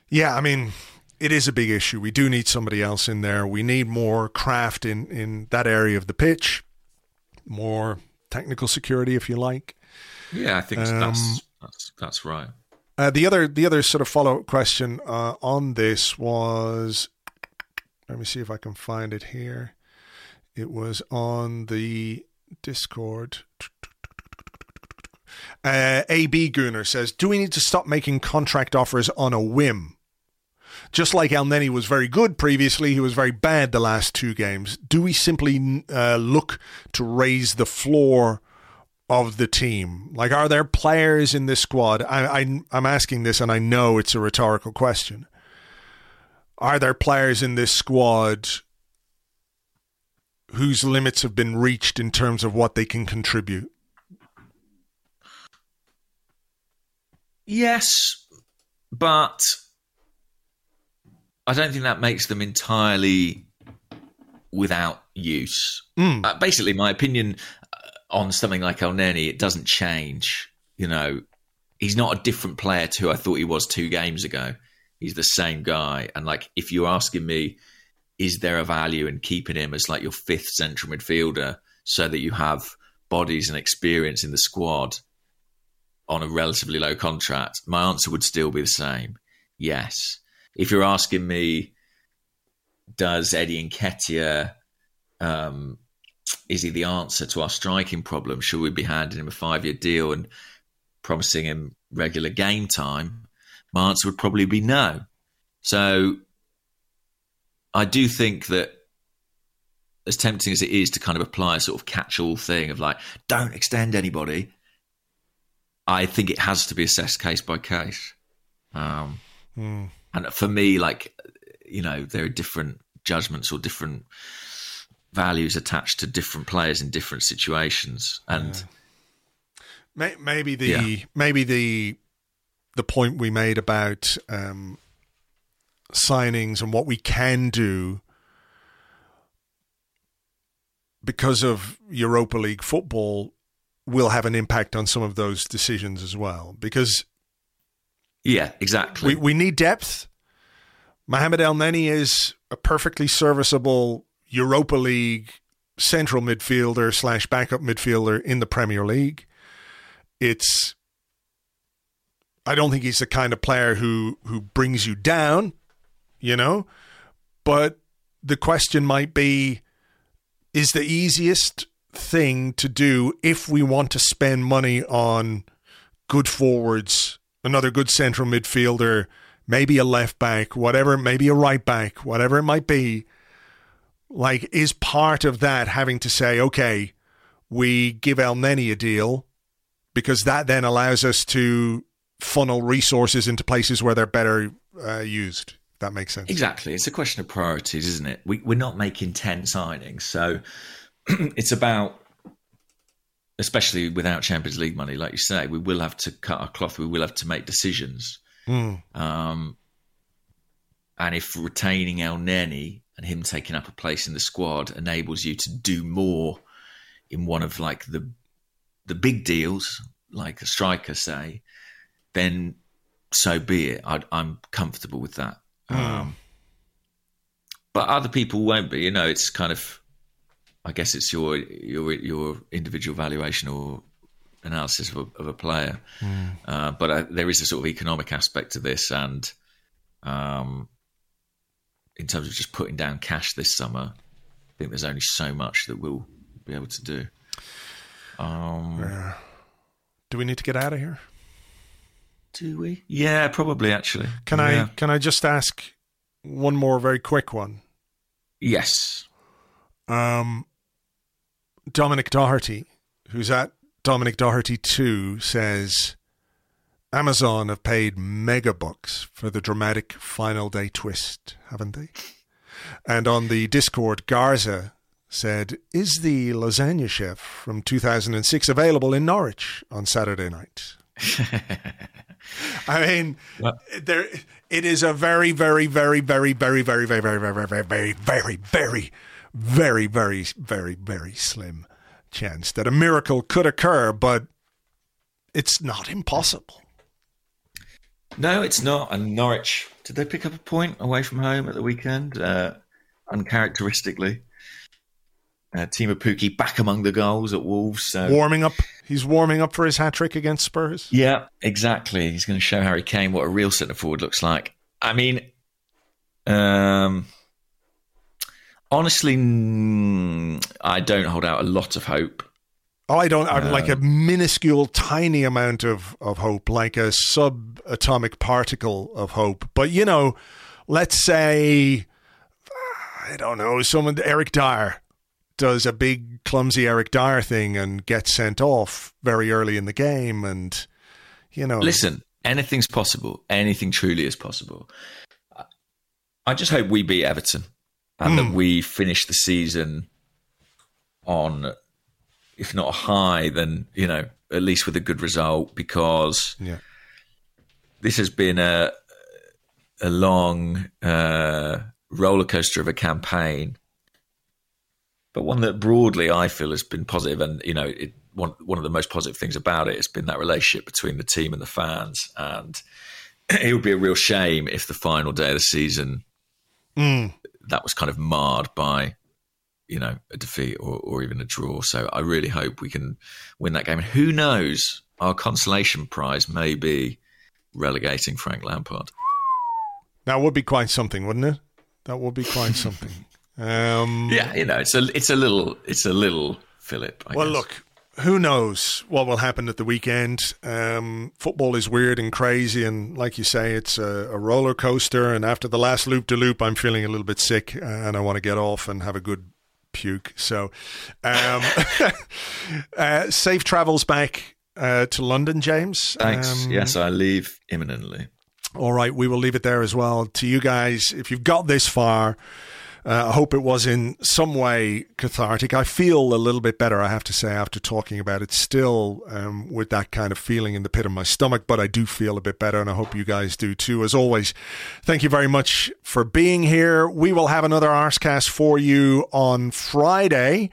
Yeah, I mean, it is a big issue. We do need somebody else in there. We need more craft in, in that area of the pitch, more technical security, if you like. Yeah, I think um, that's, that's that's right. Uh, the other the other sort of follow-up question uh, on this was, let me see if I can find it here. It was on the Discord. Uh, A B Gooner says, do we need to stop making contract offers on a whim? Just like Elneny was very good previously, he was very bad the last two games. Do we simply uh, look to raise the floor of the team? Like, are there players in this squad? I, I, I'm asking this, and I know it's a rhetorical question. Are there players in this squad whose limits have been reached in terms of what they can contribute? Yes, but I don't think that makes them entirely without use. Mm. Uh, basically, my opinion on something like Elneny, it doesn't change. You know, he's not a different player to who I thought he was two games ago. He's the same guy. And like, if you're asking me, is there a value in keeping him as like your fifth central midfielder so that you have bodies and experience in the squad on a relatively low contract, my answer would still be the same. Yes. If you're asking me, does Eddie Nketiah, um, is he the answer to our striking problem? Should we be handing him a five-year deal and promising him regular game time? My answer would probably be no. So I do think that, as tempting as it is to kind of apply a sort of catch-all thing of like, don't extend anybody, I think it has to be assessed case by case. Um, mm. And for me, like, you know, there are different judgments or different values attached to different players in different situations. And yeah. maybe the yeah. maybe the the point we made about um, signings and what we can do because of Europa League football will have an impact on some of those decisions as well, because yeah, exactly. We, we need depth. Mohamed Elneny is a perfectly serviceable Europa League central midfielder slash backup midfielder in the Premier League. It's, I don't think he's the kind of player who, who brings you down, you know, but the question might be, is the easiest thing to do if we want to spend money on good forwards, another good central midfielder, maybe a left back, whatever, maybe a right back, whatever it might be, like, is part of that having to say, okay, we give Elneny a deal because that then allows us to funnel resources into places where they're better uh, used. If that makes sense. Exactly. It's a question of priorities, isn't it? We, we're not making ten signings. So it's about, especially without Champions League money, like you say, we will have to cut our cloth. We will have to make decisions. Mm. Um, and if retaining Elneny and him taking up a place in the squad enables you to do more in one of like the the big deals, like a striker, say, then so be it. I'd, I'm comfortable with that. Mm. Um, but other people won't be. You know, it's kind of, I guess it's your your your individual valuation or analysis of a, of a player. Mm. Uh, but I, there is a sort of economic aspect to this, and um, in terms of just putting down cash this summer, I think there's only so much that we'll be able to do. Um, do we need to get out of here? Do we? Yeah, probably. Actually, can yeah. I can I just ask one more very quick one? Yes. Um, Dominic Doherty, who's at Dominic Doherty two, says Amazon have paid mega bucks for the dramatic final day twist, haven't they? And on the Discord, Garza said, "Is the lasagna chef from two thousand six available in Norwich on Saturday night?" I mean, what? there it is a very, very, very, very, very, very, very, very, very, very, very, very, very, very, very, very, very slim chance that a miracle could occur, but it's not impossible. No, it's not. And Norwich, did they pick up a point away from home at the weekend? Uh, uncharacteristically. Uh, Timo Pukki back among the goals at Wolves. So. Warming up. He's warming up for his hat-trick against Spurs. Yeah, exactly. He's going to show Harry Kane what a real centre-forward looks like. I mean, um, honestly, I don't hold out a lot of hope. Oh, I don't. Um, like a minuscule, tiny amount of, of hope, like a subatomic particle of hope. But, you know, let's say, I don't know, someone, Eric Dyer, does a big clumsy Eric Dyer thing and gets sent off very early in the game, and you know, listen, anything's possible. Anything truly is possible. I just hope we beat Everton and mm. that we finish the season on, if not a high, then you know, at least with a good result, because yeah. this has been a a long uh, roller coaster of a campaign. But one that broadly I feel has been positive, and you know, it, one one of the most positive things about it has been that relationship between the team and the fans. And it would be a real shame if the final day of the season mm. that was kind of marred by, you know, a defeat or, or even a draw. So I really hope we can win that game. And who knows, our consolation prize may be relegating Frank Lampard. That would be quite something, wouldn't it? That would be quite something. Um, yeah, you know, it's a it's a little it's a little fillip. I well, guess. Look, who knows what will happen at the weekend? Um, football is weird and crazy, and like you say, it's a, a roller coaster. And after the last loop de loop, I'm feeling a little bit sick, and I want to get off and have a good puke. So, um, uh, safe travels back uh, to London, James. Thanks. Um, yes, I leave imminently. All right, we will leave it there as well. To you guys, if you've got this far. Uh, I hope it was in some way cathartic. I feel a little bit better, I have to say, after talking about it, still um, with that kind of feeling in the pit of my stomach, but I do feel a bit better, and I hope you guys do too. As always, thank you very much for being here. We will have another Arsecast for you on Friday.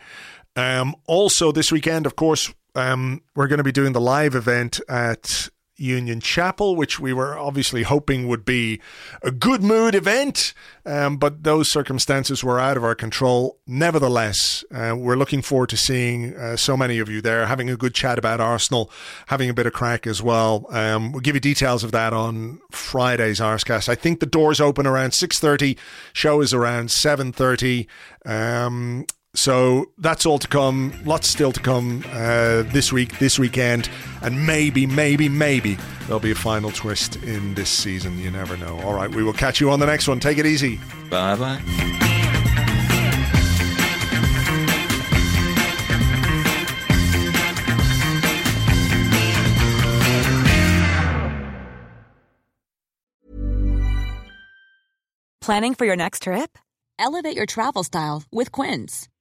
Um, also this weekend, of course, um, we're going to be doing the live event at Union Chapel, which we were obviously hoping would be a good mood event, um, but those circumstances were out of our control. Nevertheless, uh, we're looking forward to seeing uh, so many of you there, having a good chat about Arsenal, having a bit of crack as well. Um, we'll give you details of that on Friday's Arsecast. I think the doors open around six thirty, show is around seven thirty. Um, So that's all to come. Lots still to come uh, this week, this weekend. And maybe, maybe, maybe there'll be a final twist in this season. You never know. All right, we will catch you on the next one. Take it easy. Bye-bye. Planning for your next trip? Elevate your travel style with Quince.